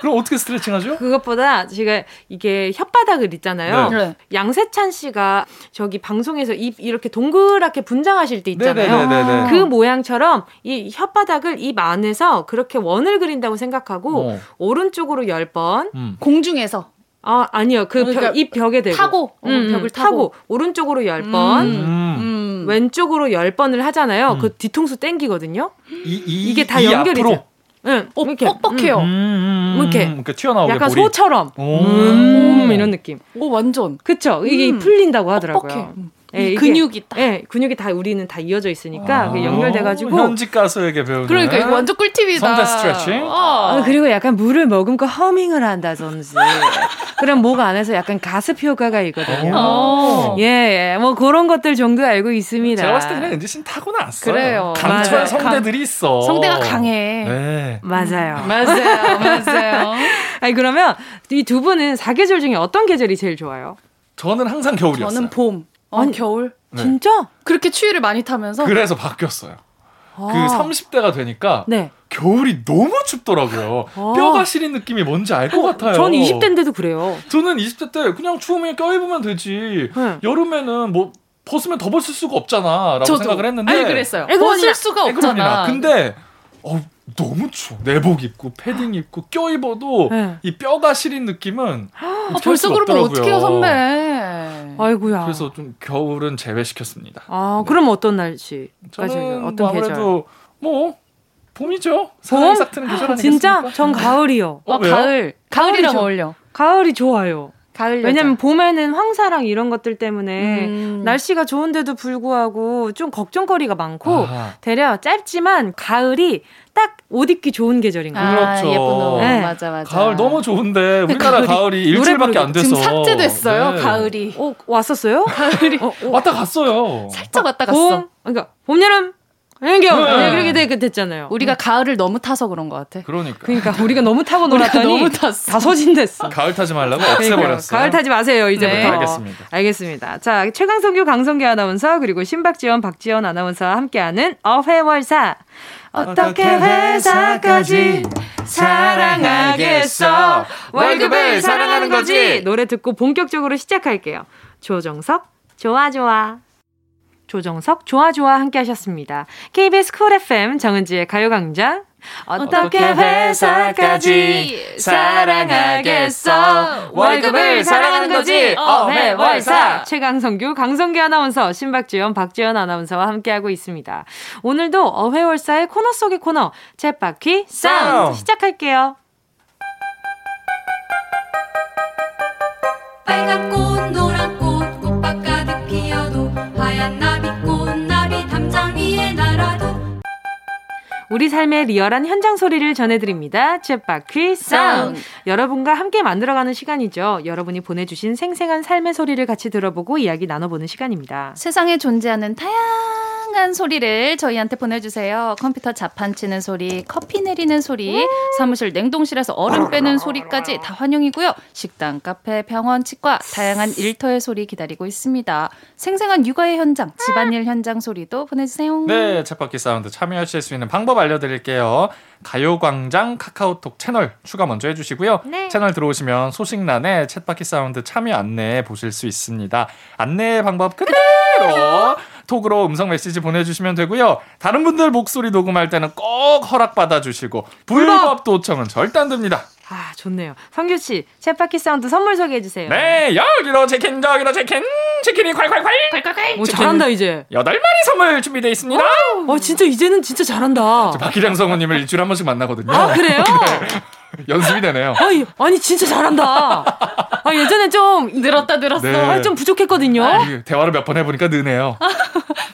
그럼 어떻게 스트레칭하죠? 그것보다 제가 이게 혓바닥을 있잖아요. 네. 양세찬 씨가 저기 방송에서 입 이렇게 동그랗게 분장하실 때 있잖아요. 네네네네네. 그 모양처럼 이 혓바닥을 입 안에서 그렇게 원을 그린다고 생각하고 어. 오른쪽으로 열 번 음. 공중에서. 아 아니요 그 그러니까 벽, 입 벽에 대고 타고 어, 음, 벽을 타고, 타고 오른쪽으로 열 번. 음. 음. 왼쪽으로 열 번을 하잖아요. 음. 그 뒤통수 땡기거든요. 이, 이, 이게 다 연결이죠. 응, 어, 이렇게 뻑뻑해요. 음, 음, 음, 이렇게 그러니까 튀어나오게 약간 볼이. 소처럼 음. 음, 이런 느낌. 오 완전. 그쵸. 이게 음. 풀린다고 하더라고요. 예, 근육이 딱. 예, 근육이 다 우리는 다 이어져 있으니까 아, 연결돼가지고. 현지 가수에게 배우는. 그러니까 이거 완전 꿀팁이다. 성대 스트레칭. 어. 어, 그리고 약간 물을 머금고 허밍을 한다든지. 그럼 목 안에서 약간 가습 효과가 있거든요. 오. 예, 뭐 그런 것들 정도 알고 있습니다. 제가 봤을 때 그냥 은지 씨는 타고났어요. 그래요. 강철 성대들이 강, 있어. 성대가 강해. 네. 맞아요. 맞아요. 맞아요. 아니 그러면 이 두 분은 사계절 중에 어떤 계절이 제일 좋아요? 저는 항상 겨울이었어요. 저는 봄. 어, 아니 겨울. 네. 진짜? 그렇게 추위를 많이 타면서. 그래서 바뀌었어요. 아. 그 삼십 대가 되니까. 네. 겨울이 너무 춥더라고요. 아. 뼈가 시린 느낌이 뭔지 알 것 같아요. 전 이십 대인데도 그래요. 저는 이십 대 때 그냥 추우면 껴입으면 되지. 네. 여름에는 뭐 벗으면 더 벗을 수가 없잖아 라고 저도. 생각을 했는데. 아니 그랬어요. 벗을 수가 없잖아. 근데 어, 너무 추워. 내복 입고 패딩 입고 껴 입어도 네. 이 뼈가 시린 느낌은 아, 벌써 그러면 어떡해요 선배. 아이고야. 그래서 좀 겨울은 제외시켰습니다. 아, 네. 그럼 어떤 날씨까지 어떤 뭐 계절? 아무래도 뭐 봄이죠. 사랑이 싹 트는 계절 아니겠습니까? 진짜? 전 가을이요. 어, 어, 가을. 가을이랑 어울려. 가을이 좋아요. 가을 왜냐면 봄에는 황사랑 이런 것들 때문에 음. 날씨가 좋은데도 불구하고 좀 걱정거리가 많고 아하. 되려 짧지만 가을이 딱 옷 입기 좋은 계절인 거예요. 그렇죠. 아, 예쁜 옷. 네. 맞아 맞아. 가을 너무 좋은데 우리나라 가을이 일주일밖에 안 돼서 지금 삭제됐어요. 네. 가을이. 어, 왔었어요? 가을이. 어, 어. 왔다 갔어요. 살짝 왔다 갔어. 봄, 그러니까 봄 여름. 그렇게 네. 됐잖아요. 우리가 응. 가을을 너무 타서 그런 것 같아. 그러니까. 그러니까 우리가 너무 타고 놀았더니 너무 다 소진됐어. 가을 타지 말라고 없애버렸어요. 가을 타지 마세요. 이제부터. 네. 알겠습니다. 알겠습니다. 자, 최강성규 강성규 아나운서 그리고 신박지원 박지원 아나운서와 함께하는 어회월사. 어떻게 회사까지 사랑하겠어. 월급을 사랑하는 거지. 노래 듣고 본격적으로 시작할게요. 조정석 좋아 좋아. 조정석 좋아좋아 함께 하셨습니다. 케이비에스 쿨 에프엠 정은지의 가요광장. 어떻게 회사까지 사랑하겠어. 월급을 사랑하는 거지. 어회월사. 최강성규 강성규 아나운서 신박지원 박지원 아나운서와 함께하고 있습니다. 오늘도 어회월사의 코너 속의 코너 챗바퀴 사운드 시작할게요. 빨간 꽃 노란 꽃 꽃밭 가득 피어도 하얀 날 우리 삶의 리얼한 현장 소리를 전해드립니다. 챗바퀴 사운드. 여러분과 함께 만들어가는 시간이죠. 여러분이 보내주신 생생한 삶의 소리를 같이 들어보고 이야기 나눠보는 시간입니다. 세상에 존재하는 다양한 소리를 저희한테 보내주세요. 컴퓨터 자판치는 소리, 커피 내리는 소리, 사무실 냉동실에서 얼음 빼는 소리까지 다 환영이고요. 식당, 카페, 병원, 치과, 다양한 일터의 소리 기다리고 있습니다. 생생한 육아의 현장, 집안일 현장 소리도 보내주세요. 네, 챗바퀴 사운드 참여하실 수 있는 방법 알려드릴게요. 가요광장 카카오톡 채널 추가 먼저 해주시고요. 네. 채널 들어오시면 소식란에 챗바퀴 사운드 참여 안내 보실 수 있습니다. 안내 방법 그대로, 그대로 톡으로 음성 메시지 보내주시면 되고요. 다른 분들 목소리 녹음할 때는 꼭 허락받아주시고 불법 도청은 절대 안 됩니다. 아 좋네요. 성규 씨 챗바퀴 사운드 선물 소개해주세요. 네 여기로 치킨 저기로 치킨 치킨이 콸콸콸 콸콸콸. 오, 치킨 잘한다 이제. 여덟 마리 선물 준비되어 있습니다. 와 진짜 이제는 진짜 잘한다. 저 박희량 성우님을 일주일에 한 번씩 만나거든요. 아 그래요? 네. 연습이 되네요. 아니, 아니 진짜 잘한다. 아 예전에 좀 늘었다 늘었어. 네. 아, 좀 부족했거든요. 아니, 대화를 몇 번 해보니까 느네요.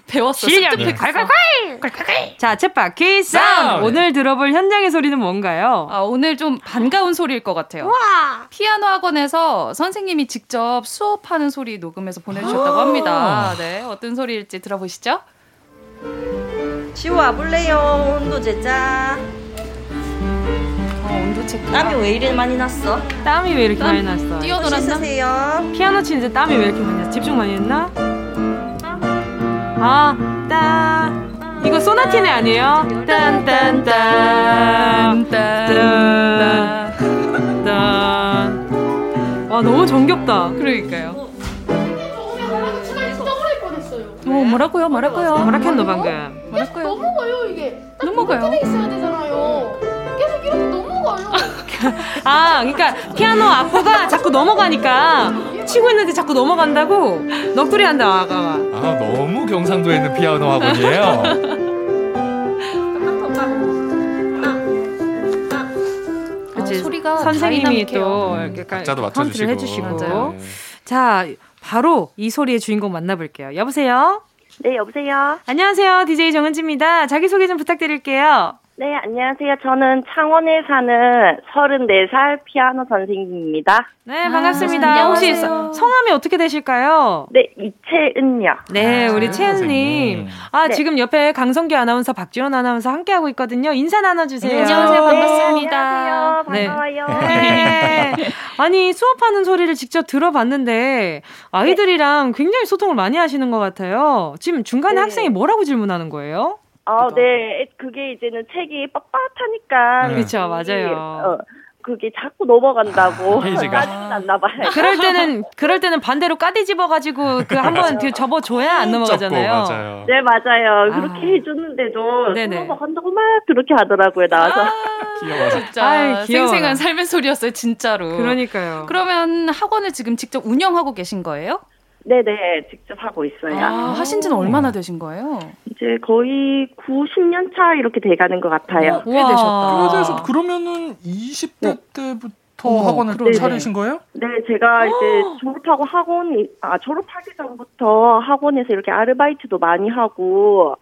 배웠어. 습득해. 콸콸콸! 콸콸콸! 자, 챗바퀴 사운드! 오늘 들어볼 현장의 소리는 뭔가요? 아, 오늘 좀 반가운 소리일 것 같아요. 우와! 피아노 학원에서 선생님이 직접 수업하는 소리 녹음해서 보내주셨다고 합니다. 네, 어떤 소리일지 들어보시죠. 지우와 볼래요. 온도 제자. 어, 온도 체크. 땀이 왜 이렇게 많이 났어? 땀이 왜 이렇게 땀? 많이 났어? 뛰어놀았나? 피아노 치는데 땀이 왜 이렇게 많이 났어? 집중 많이 했나? 아, 따, 이거 소나티네 아니에요? 딴딴딴딴딴딴. 와, 너무 정겹다. 그러니까요. 어, 뭐라고요? 뭐라고요? 뭐라고요? 방금 뭐라고요? 넘어가요. 이게 딱 넘어가요. 있어야 되잖아요. 계속 이렇게 넘어가요. 아, 그러니까 피아노 악보가 자꾸 넘어가니까 치고 있는데 자꾸 넘어간다고 넋두리 한다. 아가. 아, 너무 경상도에 있는 피아노 학원이에요. 그치, 아, 소리가 선생님이 또 이렇게 박자도 맞춰주시고 해주시고. 자, 바로 이 소리의 주인공 만나볼게요. 여보세요? 네, 여보세요? 안녕하세요. 디제이 정은지입니다. 자기소개 좀 부탁드릴게요. 네, 안녕하세요. 저는 창원에 사는 서른네 살 피아노 선생님입니다. 네, 반갑습니다. 아, 혹시 성함이 어떻게 되실까요? 네, 이채은요. 네, 우리 아, 채은님. 아, 네. 지금 옆에 강성규 아나운서, 박지원 아나운서 함께하고 있거든요. 인사 나눠주세요. 네, 안녕하세요. 반갑습니다. 네, 안녕하세요. 반가워요. 네. 네. 아니, 수업하는 소리를 직접 들어봤는데 아이들이랑 네. 굉장히 소통을 많이 하시는 것 같아요. 지금 중간에 네. 학생이 뭐라고 질문하는 거예요? 아, 네. 그게 이제는 책이 빳빳하니까. 네. 그렇죠. 맞아요. 어, 그게 자꾸 넘어간다고. 페이지가. 아, 났나 봐요. 그럴 때는 그럴 때는 반대로 까디 집어 가지고 그 한번 그 접어 줘야 안 넘어가잖아요. 접고, 맞아요. 네, 맞아요. 아. 그렇게 해 줬는데도 넘어간다고 막 그렇게 하더라고요. 나와서. 아, 귀여워. 진짜. 아이, 귀여워. 생생한 삶의 소리였어요, 진짜로. 그러니까요. 그러면 학원을 지금 직접 운영하고 계신 거예요? 네네, 직접 하고 있어요. 아, 하신 지는 얼마나 되신 거예요? 이제 거의 구십 년 차 이렇게 돼가는 것 같아요. 오, 꽤 되셨다. 꽤 되셨다. 그러면은 이십 대 네. 때부터 오, 학원을 네네. 차리신 거예요? 네, 제가 이제 졸업하고 학원, 아, 졸업하기 전부터 학원에서 이렇게 아르바이트도 많이 하고,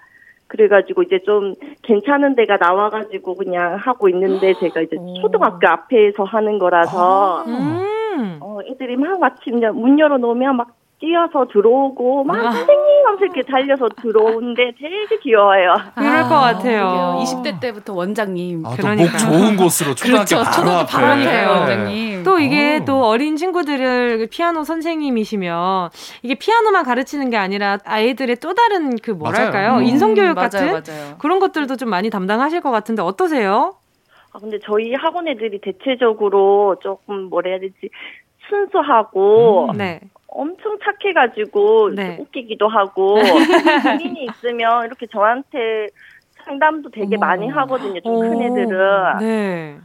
그래가지고 이제 좀 괜찮은 데가 나와가지고 그냥 하고 있는데, 제가 이제 오. 초등학교 앞에서 하는 거라서, 음. 어, 애들이 막 마침 문 열어놓으면 막 뛰어서 들어오고 막 아. 선생님 하면서 이렇게 달려서 들어오는데 되게 귀여워요. 그럴 아, 것 같아요. 이십 대 때부터 원장님. 아, 그러니까. 목 좋은 곳으로 초등학교 그렇죠, 바로 앞에. 바로 앞에 원장님. 또 이게 오. 또 어린 친구들을 피아노 선생님이시면 이게 피아노만 가르치는 게 아니라 아이들의 또 다른 그 뭐랄까요? 음, 인성교육 같은 맞아요, 맞아요. 그런 것들도 좀 많이 담당하실 것 같은데 어떠세요? 아, 근데 저희 학원 애들이 대체적으로 조금 뭐라 해야 되지? 순수하고 음, 네. 엄청 착해가지고 네. 웃기기도 하고 고민이 있으면 이렇게 저한테 상담도 되게 오. 많이 하거든요. 좀 큰 애들은. 네.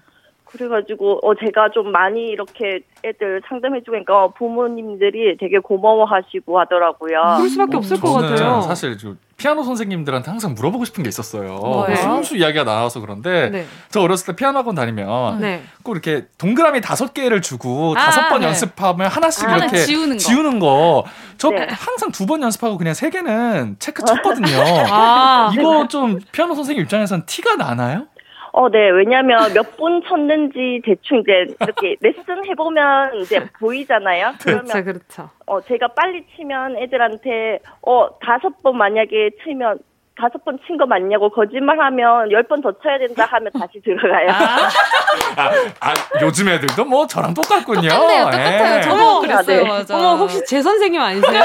그래가지고 어 제가 좀 많이 이렇게 애들 상담해주니까 부모님들이 되게 고마워하시고 하더라고요. 그럴 수밖에 없을 어, 것 같아요. 사실 저 피아노 선생님들한테 항상 물어보고 싶은 게 있었어요. 뭐예요? 순수 이야기가 나와서 그런데 네. 저 어렸을 때 피아노 학원 다니면 네. 꼭 이렇게 동그라미 다섯 개를 주고 다섯 아, 번 네. 연습하면 하나씩 아, 이렇게 하나 지우는 거. 지우는 거. 저 네. 항상 두 번 연습하고 그냥 세 개는 체크 쳤거든요. 아. 이거 좀 피아노 선생님 입장에서는 티가 나나요? 어, 네. 왜냐면 몇 분 쳤는지 대충 이제 이렇게 레슨 해보면 이제 보이잖아요. 그러면 그렇죠, 그렇죠. 어, 제가 빨리 치면 애들한테 어, 다섯 번 만약에 치면 다섯 번 친 거 맞냐고 거짓말하면 열 번 더 쳐야 된다 하면 다시 들어가요. 아, 아, 요즘 애들도 뭐 저랑 똑같군요. 똑같네요, 똑같아요. 예. 저도 그랬어요. 아, 네. 맞아. 어머, 혹시 제 선생님 아니세요?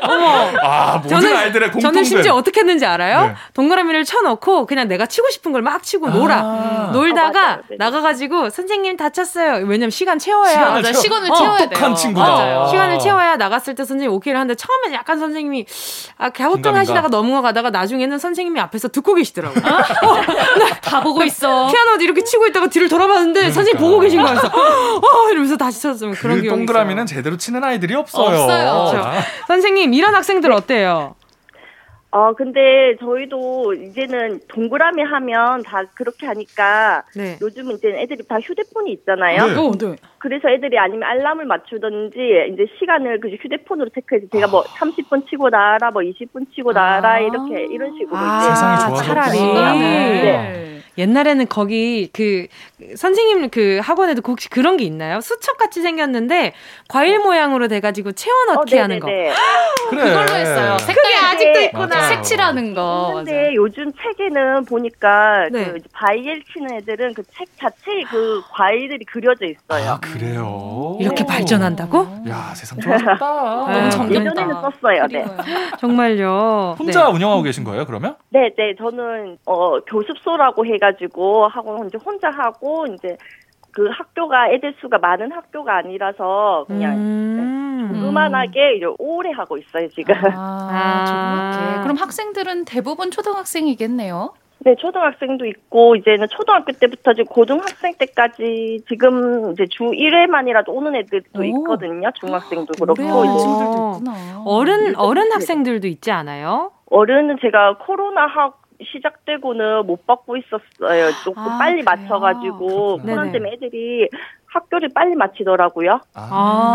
어머. 아, 모든 저는, 아이들의 공통된. 저는 심지어 어떻게 했는지 알아요? 네. 동그라미를 쳐놓고 그냥 내가 치고 싶은 걸 막 치고 놀아. 아. 놀다가 아, 맞아요, 네. 나가가지고 선생님 다쳤어요. 왜냐면 시간 채워야. 시간을, 맞아, 채워, 시간을 어, 채워야 돼요. 똑똑한 친구다. 맞아요. 시간을 채워야 나갔을 때 선생님 오케이를 하는데 처음엔 약간 선생님이 아, 갸우뚱하시다가 넘어가다가 나중에는 선생님이 앞에서 듣고 계시더라고요. 다 보고 있어. 피아노 이렇게 치고 있다가 뒤를 돌아봤는데 그러니까. 선생님 보고 계신 거였어. 어, 이러면서 다시 쳤으면 그 그런 경우. 동그라미는 있어요. 제대로 치는 아이들이 없어요. 없어요. 그렇죠. 아. 선생님, 이런 학생들 어때요? 어, 근데 저희도 이제는 동그라미 하면 다 그렇게 하니까 네. 요즘은 이제 애들이 다 휴대폰이 있잖아요. 네. 어, 네. 그래서 애들이 아니면 알람을 맞추든지 이제 시간을 그 휴대폰으로 체크해서 제가 뭐 삼십 분 치고 나라, 뭐 이십 분 치고 나라 아. 이렇게 이런 식으로. 아, 세상이 좋아졌구나. 차라리. 네. 네. 옛날에는 거기 그 선생님 그 학원에도 혹시 그런 게 있나요? 수첩 같이 생겼는데 과일 모양으로 돼가지고 채워넣기 어, 하는 거. 그래. 그걸로 했어요. 색깔이 아직도 있구나. 맞아요. 색칠하는 거. 근데 맞아요. 요즘 책에는 보니까 네. 그 바이엘 치는 애들은 그 책 자체에 그 과일들이 그려져 있어요. 아, 그래요? 이렇게 네. 발전한다고? 야, 세상 좋아졌다. 네. 너무 정경이다. 예전에는 썼어요. 네. 정말요. 혼자 네. 운영하고 계신 거예요, 그러면? 네, 네. 저는 어, 교습소라고 해가지고 학원 혼자 하고 이제 그 학교가 애들 수가 많은 학교가 아니라서 그냥 음~ 네, 조그만하게 이제 오래 하고 있어요 지금. 아, 조그맣게. 그럼 학생들은 대부분 초등학생이겠네요. 네, 초등학생도 있고 이제는 초등학교 때부터 지금 고등학생 때까지 지금 이제 주 일 회만이라도 오는 애들도 오. 있거든요. 중학생도 그렇고 친구들도 있구나. 어른 어른 학생들도 있지 않아요? 어른은 제가 코로나 하고 시작되고는 못 받고 있었어요. 조금 아, 빨리 그래요? 맞춰가지고 코로나 때문에 애들이 학교를 빨리 마치더라고요. 아,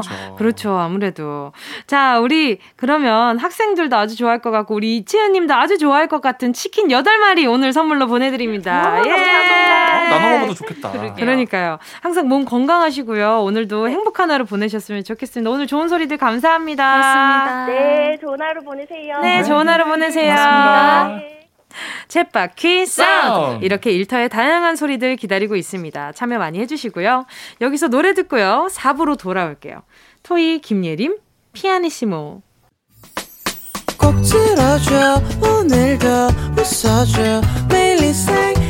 그렇죠, 그렇죠, 그렇죠. 아무래도 자 우리 그러면 학생들도 아주 좋아할 것 같고 우리 이채연님도 아주 좋아할 것 같은 치킨 여덟 마리 오늘 선물로 보내드립니다. 오, 예. 감사합니다. 나눠 먹어도 좋겠다. 그러게요. 그러니까요. 항상 몸 건강하시고요. 오늘도 행복한 하루 보내셨으면 좋겠습니다. 오늘 좋은 소리들 감사합니다. 고맙습니다. 네, 좋은 하루 보내세요. 네, 좋은 하루 보내세요. 고맙습니다. 챗바퀴 사운드 이렇게 일터의 다양한 소리들 기다리고 있습니다. 참여 많이 해주시고요. 여기서 노래 듣고요. 사 부로 돌아올게요. 토이, 김예림, 피아니시모. 꼭 들어줘. 오늘도 웃어줘. 매일 인생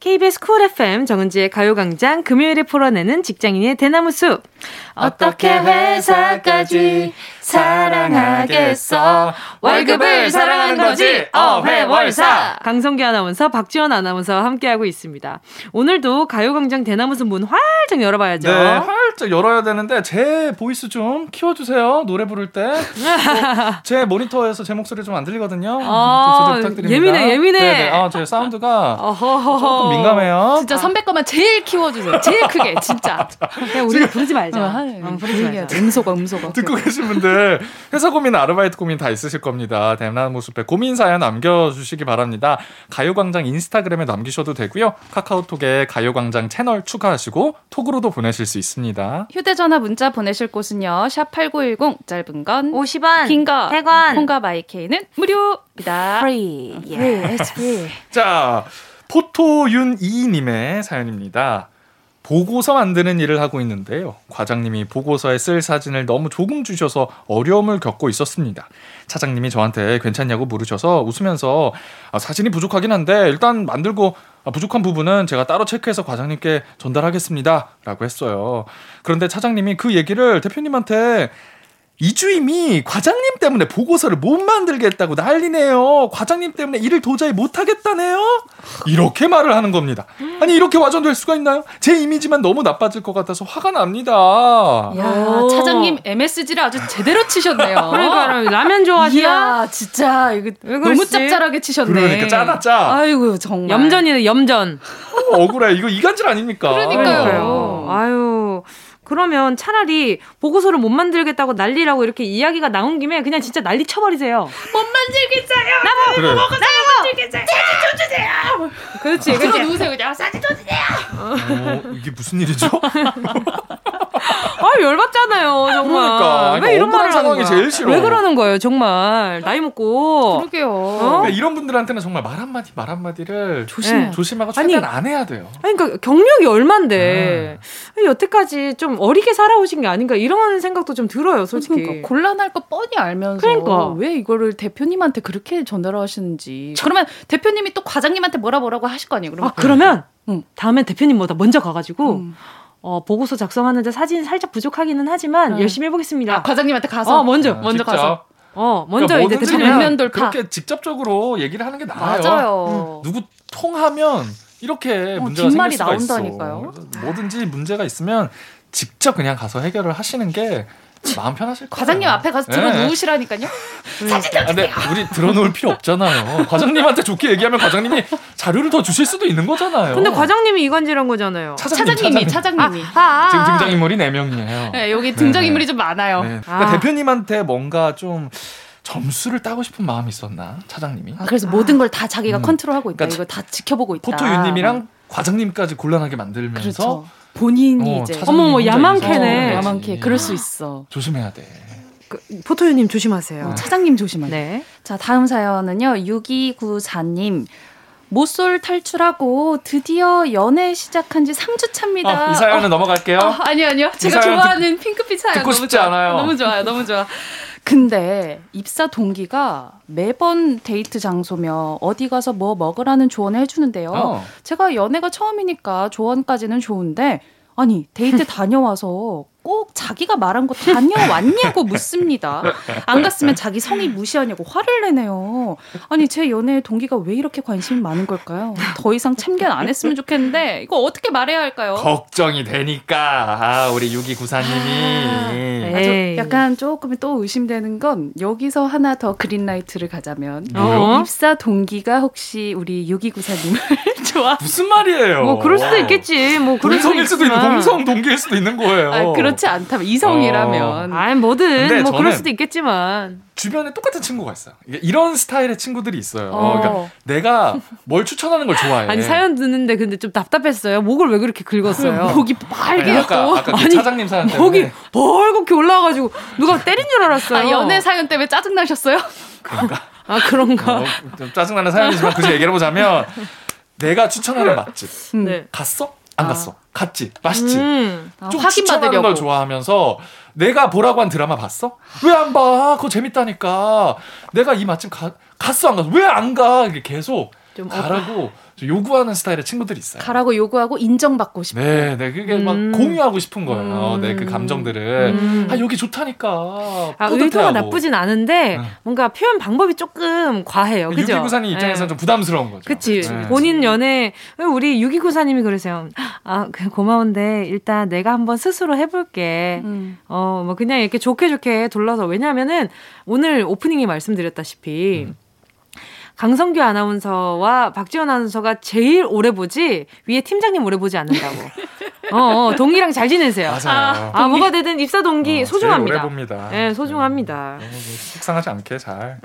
케이비에스 쿨 에프엠 정은지의 가요광장 금요일에 풀어내는 직장인의 대나무숲. 어떻게 회사까지 사랑하겠어. 월급을 사랑하는 거지 어회월사. 강성규 아나운서 박지원 아나운서와 함께하고 있습니다. 오늘도 가요광장 대나무숲 문 활짝 열어봐야죠. 네, 활짝 열어야 되는데 제 보이스 좀 키워주세요. 노래 부를 때 제 모니터에서 제 목소리 좀 안 들리거든요. 아, 부탁드립니다. 예민해 예민해. 네네, 아, 제 사운드가 조금 민감해요. 진짜 선배 거만 제일 키워주세요. 제일 크게 진짜. 그냥 우리 부르지 말자. 어, 어, 부르지 말자. 음소거 음소거. 듣고 계신 분들 회사 고민 아르바이트 고민 다 있으실 겁니다. 대나무숲에 고민 사연 남겨주시기 바랍니다. 가요광장 인스타그램에 남기셔도 되고요. 카카오톡에 가요광장 채널 추가하시고 톡으로도 보내실 수 있습니다. 휴대전화 문자 보내실 곳은요. 샵 팔구일공 짧은 건 오십 원 긴 거 백 원 콩과 마이케이는 무료입니다. Free. Yeah. It's free. 자 포토윤이님의 사연입니다. 보고서 만드는 일을 하고 있는데요. 과장님이 보고서에 쓸 사진을 너무 조금 주셔서 어려움을 겪고 있었습니다. 차장님이 저한테 괜찮냐고 물으셔서 웃으면서 아, 사진이 부족하긴 한데 일단 만들고 아, 부족한 부분은 제가 따로 체크해서 과장님께 전달하겠습니다. 라고 했어요. 그런데 차장님이 그 얘기를 대표님한테 이주임이 과장님 때문에 보고서를 못 만들겠다고 난리네요. 과장님 때문에 일을 도저히 못하겠다네요. 이렇게 말을 하는 겁니다. 아니 이렇게 와전될 수가 있나요? 제 이미지만 너무 나빠질 것 같아서 화가 납니다. 야, 차장님 엠에스지를 아주 제대로 치셨네요. 그러니까 라면 좋아하시나? 진짜 이거 너무 짭짤하게 치셨네. 그러니까 짜다 짜. 아이고 정말. 염전이네 염전. 어, 억울해. 이거 이간질 아닙니까? 그러니까요. 아유. 그러면 차라리 보고서를 못 만들겠다고 난리라고 이렇게 이야기가 나온 김에 그냥 진짜 난리 쳐버리세요. 못 만들겠어요. 나만 그래. 보고서 못 만들겠어요. 사진 좀 주세요. 그렇지. 아, 그럼 누우세요 그냥. 사진 좀 주세요. 어, 이게 무슨 일이죠? 아 열받잖아요 정말. 그러니까 아니, 왜 이런 말을 하는 거야? 제일 싫어. 왜 그러는 거예요 정말 나이 먹고. 그러게요. 어? 그러니까 이런 분들한테는 정말 말 한마디 말 한마디를 조심 네. 조심하고 최대한 아니, 안 해야 돼요. 아니, 그러니까 경력이 얼만데 네. 여태까지 좀 어리게 살아오신 게 아닌가 이런 생각도 좀 들어요 솔직히. 그러니까 곤란할 거 뻔히 알면서 그러니까 왜 이거를 대표님한테 그렇게 전달하시는지. 참. 그러면 대표님이 또 과장님한테 뭐라 뭐라고 하실 거 아니에요? 그러면, 아, 그러면 응. 다음에 대표님보다 먼저 가가지고. 음. 어, 보고서 작성하는데 사진 살짝 부족하기는 하지만 네. 열심히 해보겠습니다. 아, 과장님한테 가서? 어, 먼저, 아, 먼저 직접. 가서. 어, 먼저 그러니까 이제 대표님. 그렇게 직접적으로 얘기를 하는 게 나아요. 맞아요. 음, 누구 통하면 이렇게 어, 문제가 생길 수가 나온다니까요. 있어. 뭐든지 문제가 있으면 직접 그냥 가서 해결을 하시는 게 마음 편하실 거예요. 과장님 앞에 가서 들어 네. 누우시라니까요. 사진 좀 주세요. 우리 들어 놓을 필요 없잖아요. 과장님한테 좋게 얘기하면 과장님이 자료를 더 주실 수도 있는 거잖아요. 근데 과장님이 이간질한 거잖아요. 차장님, 차장님이 차장님이. 아, 아, 아. 지금 등장인물이 네 명이에요. 네, 여기 등장인물이 네. 좀 많아요. 네. 그러니까 아. 대표님한테 뭔가 좀 점수를 따고 싶은 마음이 있었나 차장님이. 아, 그래서 아. 모든 걸 다 자기가 음. 컨트롤하고 있다. 그러니까 이걸 다 지켜보고 있다. 포토유님이랑 과장님까지 곤란하게 만들면서 그렇죠. 본인이 어, 이제 어머머 야만캐네 야만캐 그럴 수 있어. 조심해야 돼. 그, 포토유님 조심하세요. 어, 차장님 조심하세요. 네. 자, 다음 사연은요 육이구사 님 모쏠 탈출하고 드디어 연애 시작한 지 삼 주 차입니다. 어, 이 사연은 어. 넘어갈게요. 어, 아니요 아니요 제가 좋아하는 듣, 핑크빛 사연 듣고 너무 싶지 좋아. 않아요. 너무 좋아요 너무 좋아. 근데 입사 동기가 매번 데이트 장소며 어디 가서 뭐 먹으라는 조언을 해주는데요. 어. 제가 연애가 처음이니까 조언까지는 좋은데 아니 데이트 다녀와서 꼭 자기가 말한 거 다녀왔냐고 묻습니다. 안 갔으면 자기 성의 무시하냐고 화를 내네요. 아니 제 연애에 동기가 왜 이렇게 관심이 많은 걸까요? 더 이상 참견 안 했으면 좋겠는데 이거 어떻게 말해야 할까요? 걱정이 되니까 아, 우리 육이구사 님이 아, 저, 약간 조금 또 의심되는 건 여기서 하나 더 그린라이트를 가자면 어? 입사 동기가 혹시 우리 육이구사 님을 좋아? 무슨 말이에요? 뭐 그럴 수도 와. 있겠지. 뭐 그럴 동성일 수도 있는 동성 동기일 수도 있는 거예요. 아, 그렇지 않다면 이성이라면 어. 아니 뭐든 뭐 그럴 수도 있겠지만 주변에 똑같은 친구가 있어요. 이런 스타일의 친구들이 있어요. 어. 그러니까 내가 뭘 추천하는 걸 좋아해. 아니 사연 듣는데 근데 좀 답답했어요. 목을 왜 그렇게 긁었어요? 목이 빨개요. 아까, 아까 그 차장님 사연 때문에 목이 벌겋게 올라와가지고 누가 때린 줄 알았어요. 아, 연애 사연 때문에 짜증 나셨어요? 그런가? 아 그런가? 어, 좀 짜증나는 사연이지만 굳이 얘기를 해보자면 내가 추천하는 맛집 네. 갔어? 안 아. 갔어. 갔지. 맛있지. 음, 아, 좀 추천하는 걸 좋아하면서 내가 보라고 한 드라마 봤어? 왜 안 봐? 그거 재밌다니까. 내가 이 맛집 가, 갔어 안 갔어? 왜 안 가? 이렇게 계속 가라고 좀 요구하는 스타일의 친구들이 있어요. 가라고 요구하고 인정받고 싶어. 네, 네, 그게 음. 막 공유하고 싶은 거예요. 음. 네, 그 감정들을. 음. 아, 여기 좋다니까. 아, 의도가 나쁘진 않은데 응. 뭔가 표현 방법이 조금 과해요. 그죠? 육이구사 님 입장에서는 네. 좀 부담스러운 거죠. 그치. 네. 본인 연애, 우리 육이구사 님이 그러세요. 아, 고마운데 일단 내가 한번 스스로 해볼게. 음. 어, 뭐 그냥 이렇게 좋게 좋게 돌려서. 왜냐면은 오늘 오프닝에 말씀드렸다시피 음. 강성규 아나운서와 박지원 아나운서가 제일 오래 보지 위에 팀장님 오래 보지 않는다고. 어, 어 동기랑 잘 지내세요. 맞아요. 아, 동기? 아 뭐가 되든 입사 동기 어, 소중합니다. 제일 오래 봅니다. 예, 네, 소중합니다. 네, 속상하지 않게 잘.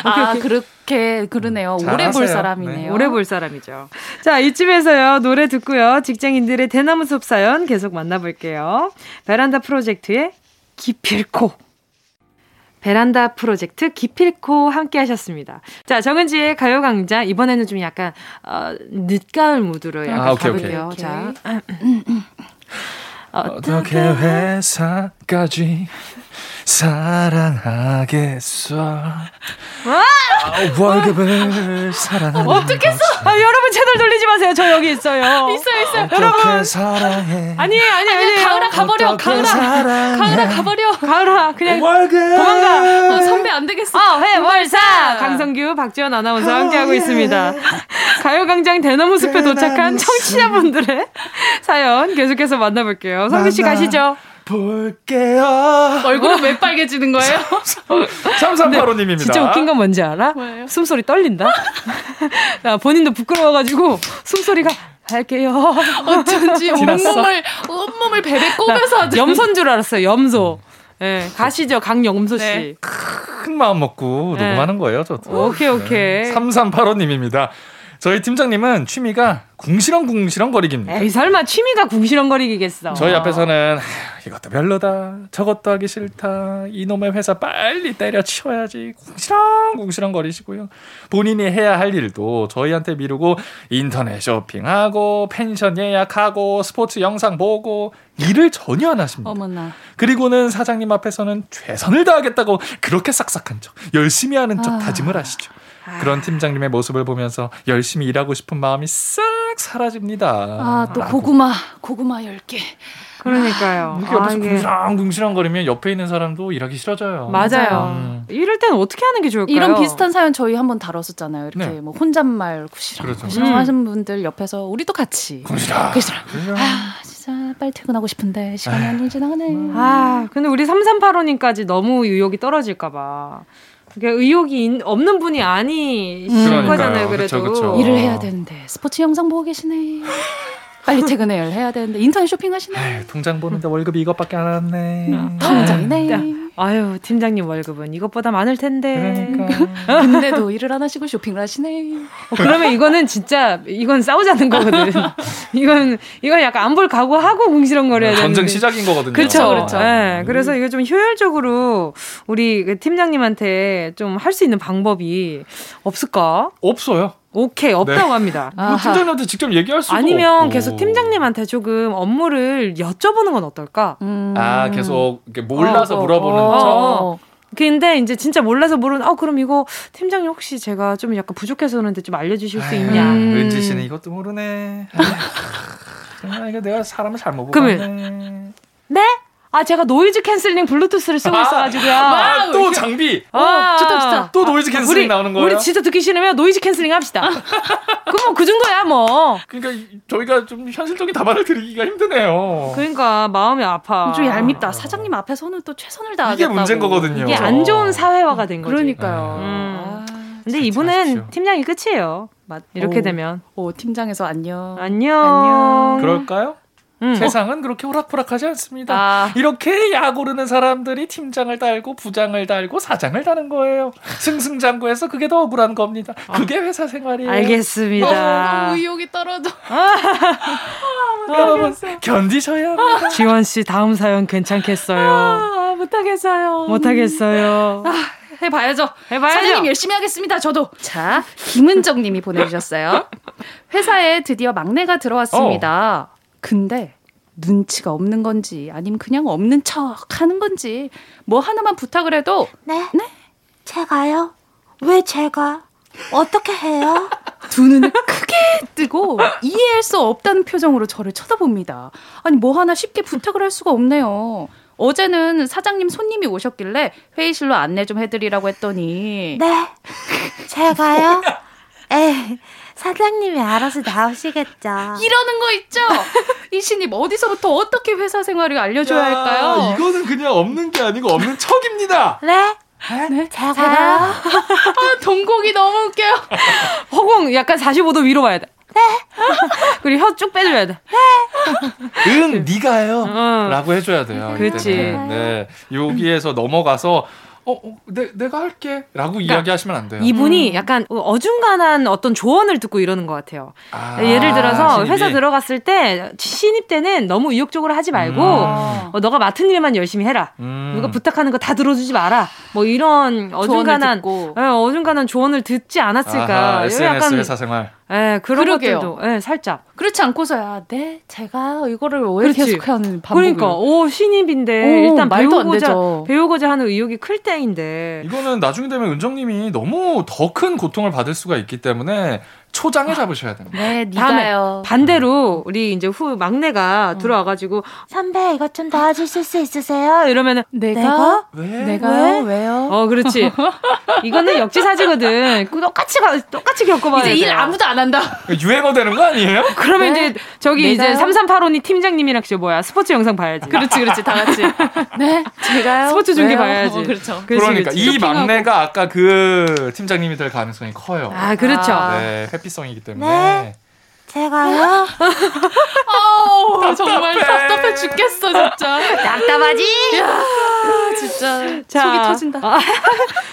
오케이, 아 오케이. 그렇게 그러네요. 오래 하세요. 볼 사람이네요. 네. 오래 볼 사람이죠. 자, 이쯤에서요 노래 듣고요 직장인들의 대나무 숲 사연 계속 만나볼게요. 베란다 프로젝트의 기필코. 베란다 프로젝트 기필코 함께 하셨습니다. 자, 정은지의 가요광장. 이번에는 좀 약간, 어, 늦가을 무드로 약간 아, 가볼게요. 오케이, 오케이. 자. 어떻게 회사까지 사랑하겠어. 와! 월급을 사랑하는 어떻게 했어? 아, 여러분 채널 돌리지 마세요. 저 여기 있어요. 있어요, 있어요. 여러분. 사랑해. 아니, 아니, 아니. 가을아 가버려. 가을아. 사랑해. 가을아 가버려. 가을아 그냥 월급. 도망가. 어, 선배 안 되겠어. 어, 회월사. 강성규, 박지원 아나운서 어, 함께하고 예. 있습니다. 가요광장 대나무 숲에 도착한 청취자분들의 사연 계속해서 만나볼게요. 성규 씨 가시죠. 볼게요. 얼굴은 왜 빨개지는 거예요? 삼삼팔오 님입니다. 진짜 웃긴 건 뭔지 알아? 뭐예요? 숨소리 떨린다. 본인도 부끄러워가지고 숨소리가 할게요. 어쩐지 온몸을 온몸을 베베 꼬면서 하더니 염소인 줄 알았어요. 염소. 네, 가시죠 강영소 씨. 네. 큰 마음 먹고 네. 녹음하는 거예요. 저도. 오케이 오케이. 네. 삼삼팔오 님입니다. 저희 팀장님은 취미가 궁시렁궁시렁거리기입니다. 에이 설마 취미가 궁시렁거리기겠어. 저희 앞에서는 이것도 별로다 저것도 하기 싫다 이놈의 회사 빨리 때려치워야지 궁시렁궁시렁거리시고요. 본인이 해야 할 일도 저희한테 미루고 인터넷 쇼핑하고 펜션 예약하고 스포츠 영상 보고 일을 전혀 안 하십니다. 어머나. 그리고는 사장님 앞에서는 최선을 다하겠다고 그렇게 싹싹한 척 열심히 하는 척 아. 다짐을 하시죠. 그런 팀장님의 모습을 보면서 열심히 일하고 싶은 마음이 싹 사라집니다. 아, 또 라고. 고구마, 고구마 열 개. 그러니까요. 이렇게 옆에서 아, 이게... 궁시렁궁시렁거리면 옆에 있는 사람도 일하기 싫어져요. 맞아요. 음. 이럴 땐 어떻게 하는 게 좋을까요? 이런 비슷한 사연 저희 한번 다뤘었잖아요. 이렇게 네. 뭐 혼잣말 궁시렁궁시렁 음. 하시는 분들 옆에서 우리도 같이 궁시렁 궁시렁. 아, 진짜 빨리 퇴근하고 싶은데 시간이 안 지나가네. 아, 근데 우리 삼삼팔오님까지 너무 의욕이 떨어질까 봐. 그러니까 의욕이 없는 분이 아니신 음. 거잖아요. 그래도 그쵸, 그쵸. 일을 해야 되는데 스포츠 영상 보고 계시네. 빨리 퇴근해요. 해야 되는데 인터넷 쇼핑하시네. 에이, 통장 보는데 월급이 이것밖에 안 왔네. 통장이네. 아유, 팀장님 월급은 이것보다 많을 텐데. 그러니까. 근데도 일을 안 하시고 쇼핑을 하시네. 어, 그러면 이거는 진짜 이건 싸우자는 거거든. 이건 이건 약간 안 볼 각오하고 궁시렁거려야 네, 되는. 전쟁 시작인 거거든요. 그렇죠, 그렇죠. 네, 음. 그래서 이거 좀 효율적으로 우리 팀장님한테 좀 할 수 있는 방법이 없을까? 없어요. 오케이, 없다고 네. 합니다. 뭐 팀장님한테 직접 얘기할 수도 아니면 없고. 계속 팀장님한테 조금 업무를 여쭤보는 건 어떨까? 음. 아, 계속 이렇게 몰라서 어, 물어보는 어, 척. 어. 근데 이제 진짜 몰라서 모르는, 아, 그럼 이거 팀장님 혹시 제가 좀 약간 부족해서 그런데 좀 알려주실 수 있냐? 음. 은지 씨는 이것도 모르네. 정말 이거 내가 사람을 잘못 보네. 네? 아, 제가 노이즈 캔슬링 블루투스를 쓰고 아, 있어가지고요. 아, 또 장비. 아, 좋다, 좋다. 또 노이즈 캔슬링 우리, 나오는 거예요? 우리 진짜 듣기 싫으면 노이즈 캔슬링 합시다. 그럼 그 정도야, 뭐. 그러니까 저희가 좀 현실적인 답안을 드리기가 힘드네요. 그러니까 마음이 아파. 좀 얄밉다. 사장님 앞에서는 또 최선을 다하겠다고. 이게 문제인 거거든요. 이게 안 좋은 사회화가 된 거지. 그러니까요. 음. 아, 근데 이분은 팀장이 끝이에요. 맞. 이렇게 오, 되면. 오, 팀장에서 안녕. 안녕. 안녕. 그럴까요? 음. 세상은 어? 그렇게 호락호락하지 않습니다. 아. 이렇게 약오르는 사람들이 팀장을 달고 부장을 달고 사장을 다는 거예요. 승승장구해서 그게 더 억울한 겁니다. 아. 그게 회사 생활이에요. 알겠습니다. 너무, 너무 의욕이 떨어져. 아. 아, 못하겠어. 아, 견디셔야 합니다. 지원 씨 다음 사연 괜찮겠어요? 아, 못하겠어요. 못하겠어요. 아, 해봐야죠. 해봐야죠. 사장님 열심히 하겠습니다. 저도. 자, 김은정 님이 보내주셨어요. 회사에 드디어 막내가 들어왔습니다. 어. 근데 눈치가 없는 건지 아니면 그냥 없는 척 하는 건지 뭐 하나만 부탁을 해도 네? 네? 제가요? 왜 제가? 어떻게 해요? 두 눈을 크게 뜨고 이해할 수 없다는 표정으로 저를 쳐다봅니다. 아니 뭐 하나 쉽게 부탁을 할 수가 없네요. 어제는 사장님 손님이 오셨길래 회의실로 안내 좀 해드리라고 했더니 네? 제가요? 에이 사장님이 알아서 나오시겠죠. 이러는 거 있죠? 이신님 어디서부터 어떻게 회사 생활을 알려줘야 야, 할까요? 이거는 그냥 없는 게 아니고 없는 척입니다. 네? 네? 제가요? 아, 동공이 너무 웃겨요. 허공 약간 사십오 도 위로 봐야 돼. 네. 그리고 혀 쭉 빼줘야 돼. 네. 응, 네가요. 어. 라고 해줘야 돼요. 그렇지. 네. 여기에서 음. 넘어가서 어, 어, 내, 내가 할게 라고 그러니까 이야기하시면 안 돼요. 이분이 음. 약간 어중간한 어떤 조언을 듣고 이러는 것 같아요. 아, 예를 들어서 신입이. 회사 들어갔을 때 신입 때는 너무 의욕적으로 하지 말고 음. 어, 너가 맡은 일만 열심히 해라. 음. 누가 부탁하는 거 다 들어주지 마라. 뭐 이런 어중간한, 예, 어중간한 조언을 듣지 않았을까. 아하, 에스엔에스 약간, 회사 생활. 예, 그런 그러게요. 것들도 예, 살짝. 그렇지 않고서야 네, 제가 이거를 왜 그렇지. 계속 하는 반복을. 그러니까 오 신입인데 오, 일단 배우고자 배우고자 하는 의욕이 클 때인데. 이거는 나중에 되면 은정님이 너무 더 큰 고통을 받을 수가 있기 때문에 초장에 아, 잡으셔야 됩니다. 네, 니가요. 반대로 우리 이제 후 막내가 어. 들어와가지고 선배 이것 좀 도와주실 수 있으세요? 이러면은 내가 왜? 내가요? 왜? 왜요? 어, 그렇지. 이거는 역지사지거든. 똑같이 똑같이 겪어봐야 돼. 이제 일 아무도 안 한다. 유행어 되는 거 아니에요? 그러면 네. 이제 저기 내가요? 이제 삼삼팔오이 팀장님이랑 그 뭐야 스포츠 영상 봐야지. 그렇지, 그렇지, 다 같이. 네, 제가요. 스포츠 중계 봐야지. 어, 그렇죠. 그렇지, 그러니까 그렇지. 이 막내가 아까 그 팀장님이 될 가능성이 커요. 아, 그렇죠. 아. 네. 해피성이기 때문에. 네? 제가요? 아우, 답답해. 정말 답답해 죽겠어, 진짜. 답답하지? 이야, 진짜. 자, 속이 터진다. 아,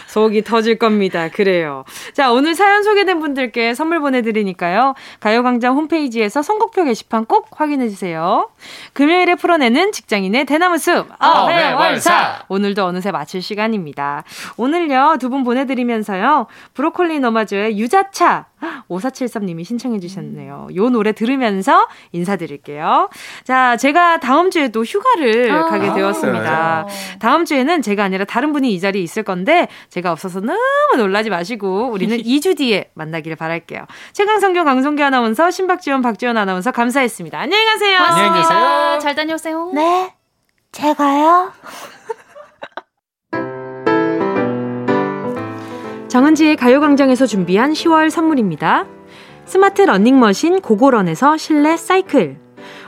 속이 터질 겁니다. 그래요. 자, 오늘 사연 소개된 분들께 선물 보내드리니까요. 가요광장 홈페이지에서 선곡표 게시판 꼭 확인해주세요. 금요일에 풀어내는 직장인의 대나무숲. 어회월사. 오늘도 어느새 마칠 시간입니다. 오늘요, 두 분 보내드리면서요. 브로콜리 너마저의 유자차. 오사칠삼님이 신청해 주셨네요. 요 노래 들으면서 인사드릴게요. 주세요. 자, 제가 다음 주에 또 휴가를 아~ 가게 되었습니다. 네. 다음 주에는 제가 아니라 다른 분이 이 자리에 있을 건데 제가 없어서 너무 놀라지 마시고 우리는 이 주 뒤에 만나기를 바랄게요. 최강성규, 강성규 아나운서, 신박지원, 박지원 아나운서 감사했습니다. 안녕히 가세요. 안녕히 계세요. 잘 다녀오세요. 네, 제가요. 정은지의 가요광장에서 준비한 시월 선물입니다. 스마트 러닝머신 고고런에서 실내 사이클,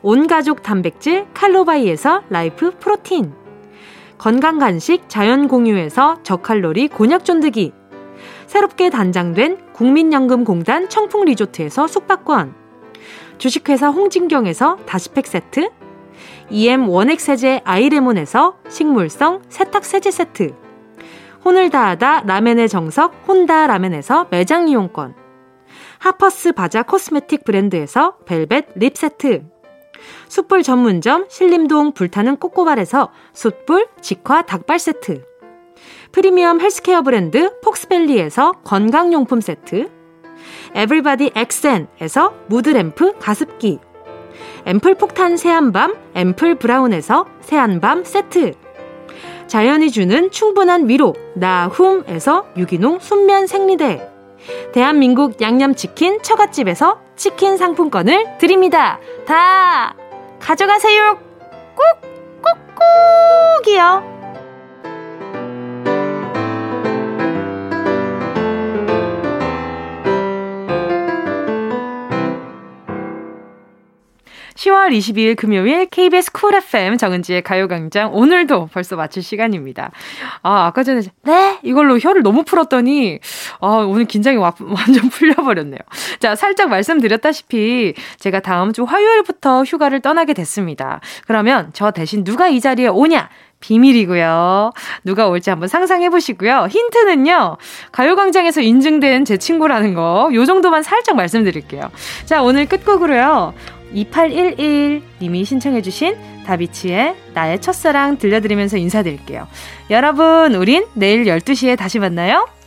온가족 단백질 칼로바이에서 라이프 프로틴, 건강간식 자연공유에서 저칼로리 곤약쫀득이, 새롭게 단장된 국민연금공단 청풍리조트에서 숙박권, 주식회사 홍진경에서 다시팩 세트, 이엠 원액세제 아이레몬에서 식물성 세탁세제 세트, 혼을 다하다 라멘의 정석 혼다 라멘에서 매장 이용권, 하퍼스 바자 코스메틱 브랜드에서 벨벳 립 세트, 숯불 전문점 신림동 불타는 꼬꼬발에서 숯불 직화 닭발 세트, 프리미엄 헬스케어 브랜드 폭스밸리에서 건강용품 세트, 에브리바디 엑센에서 무드램프 가습기, 앰플 폭탄 새한밤 앰플 브라운에서 새한밤 세트, 자연이 주는 충분한 위로 나훔에서 유기농 순면 생리대, 대한민국 양념치킨 처갓집에서 치킨 상품권을 드립니다. 다 가져가세요. 꾹꾹꾹이요. 시월 이십이일 금요일 케이비에스 쿨 에프엠 정은지의 가요광장, 오늘도 벌써 마칠 시간입니다. 아, 아까 전에 네 이걸로 혀를 너무 풀었더니 아, 오늘 긴장이 와, 완전 풀려버렸네요. 자, 살짝 말씀드렸다시피 제가 다음 주 화요일부터 휴가를 떠나게 됐습니다. 그러면 저 대신 누가 이 자리에 오냐? 비밀이고요. 누가 올지 한번 상상해보시고요. 힌트는요, 가요광장에서 인증된 제 친구라는 거, 요 정도만 살짝 말씀드릴게요. 자, 오늘 끝곡으로요, 이팔일일님이 신청해주신 다비치의 나의 첫사랑 들려드리면서 인사드릴게요. 여러분, 우린 내일 열두 시에 다시 만나요.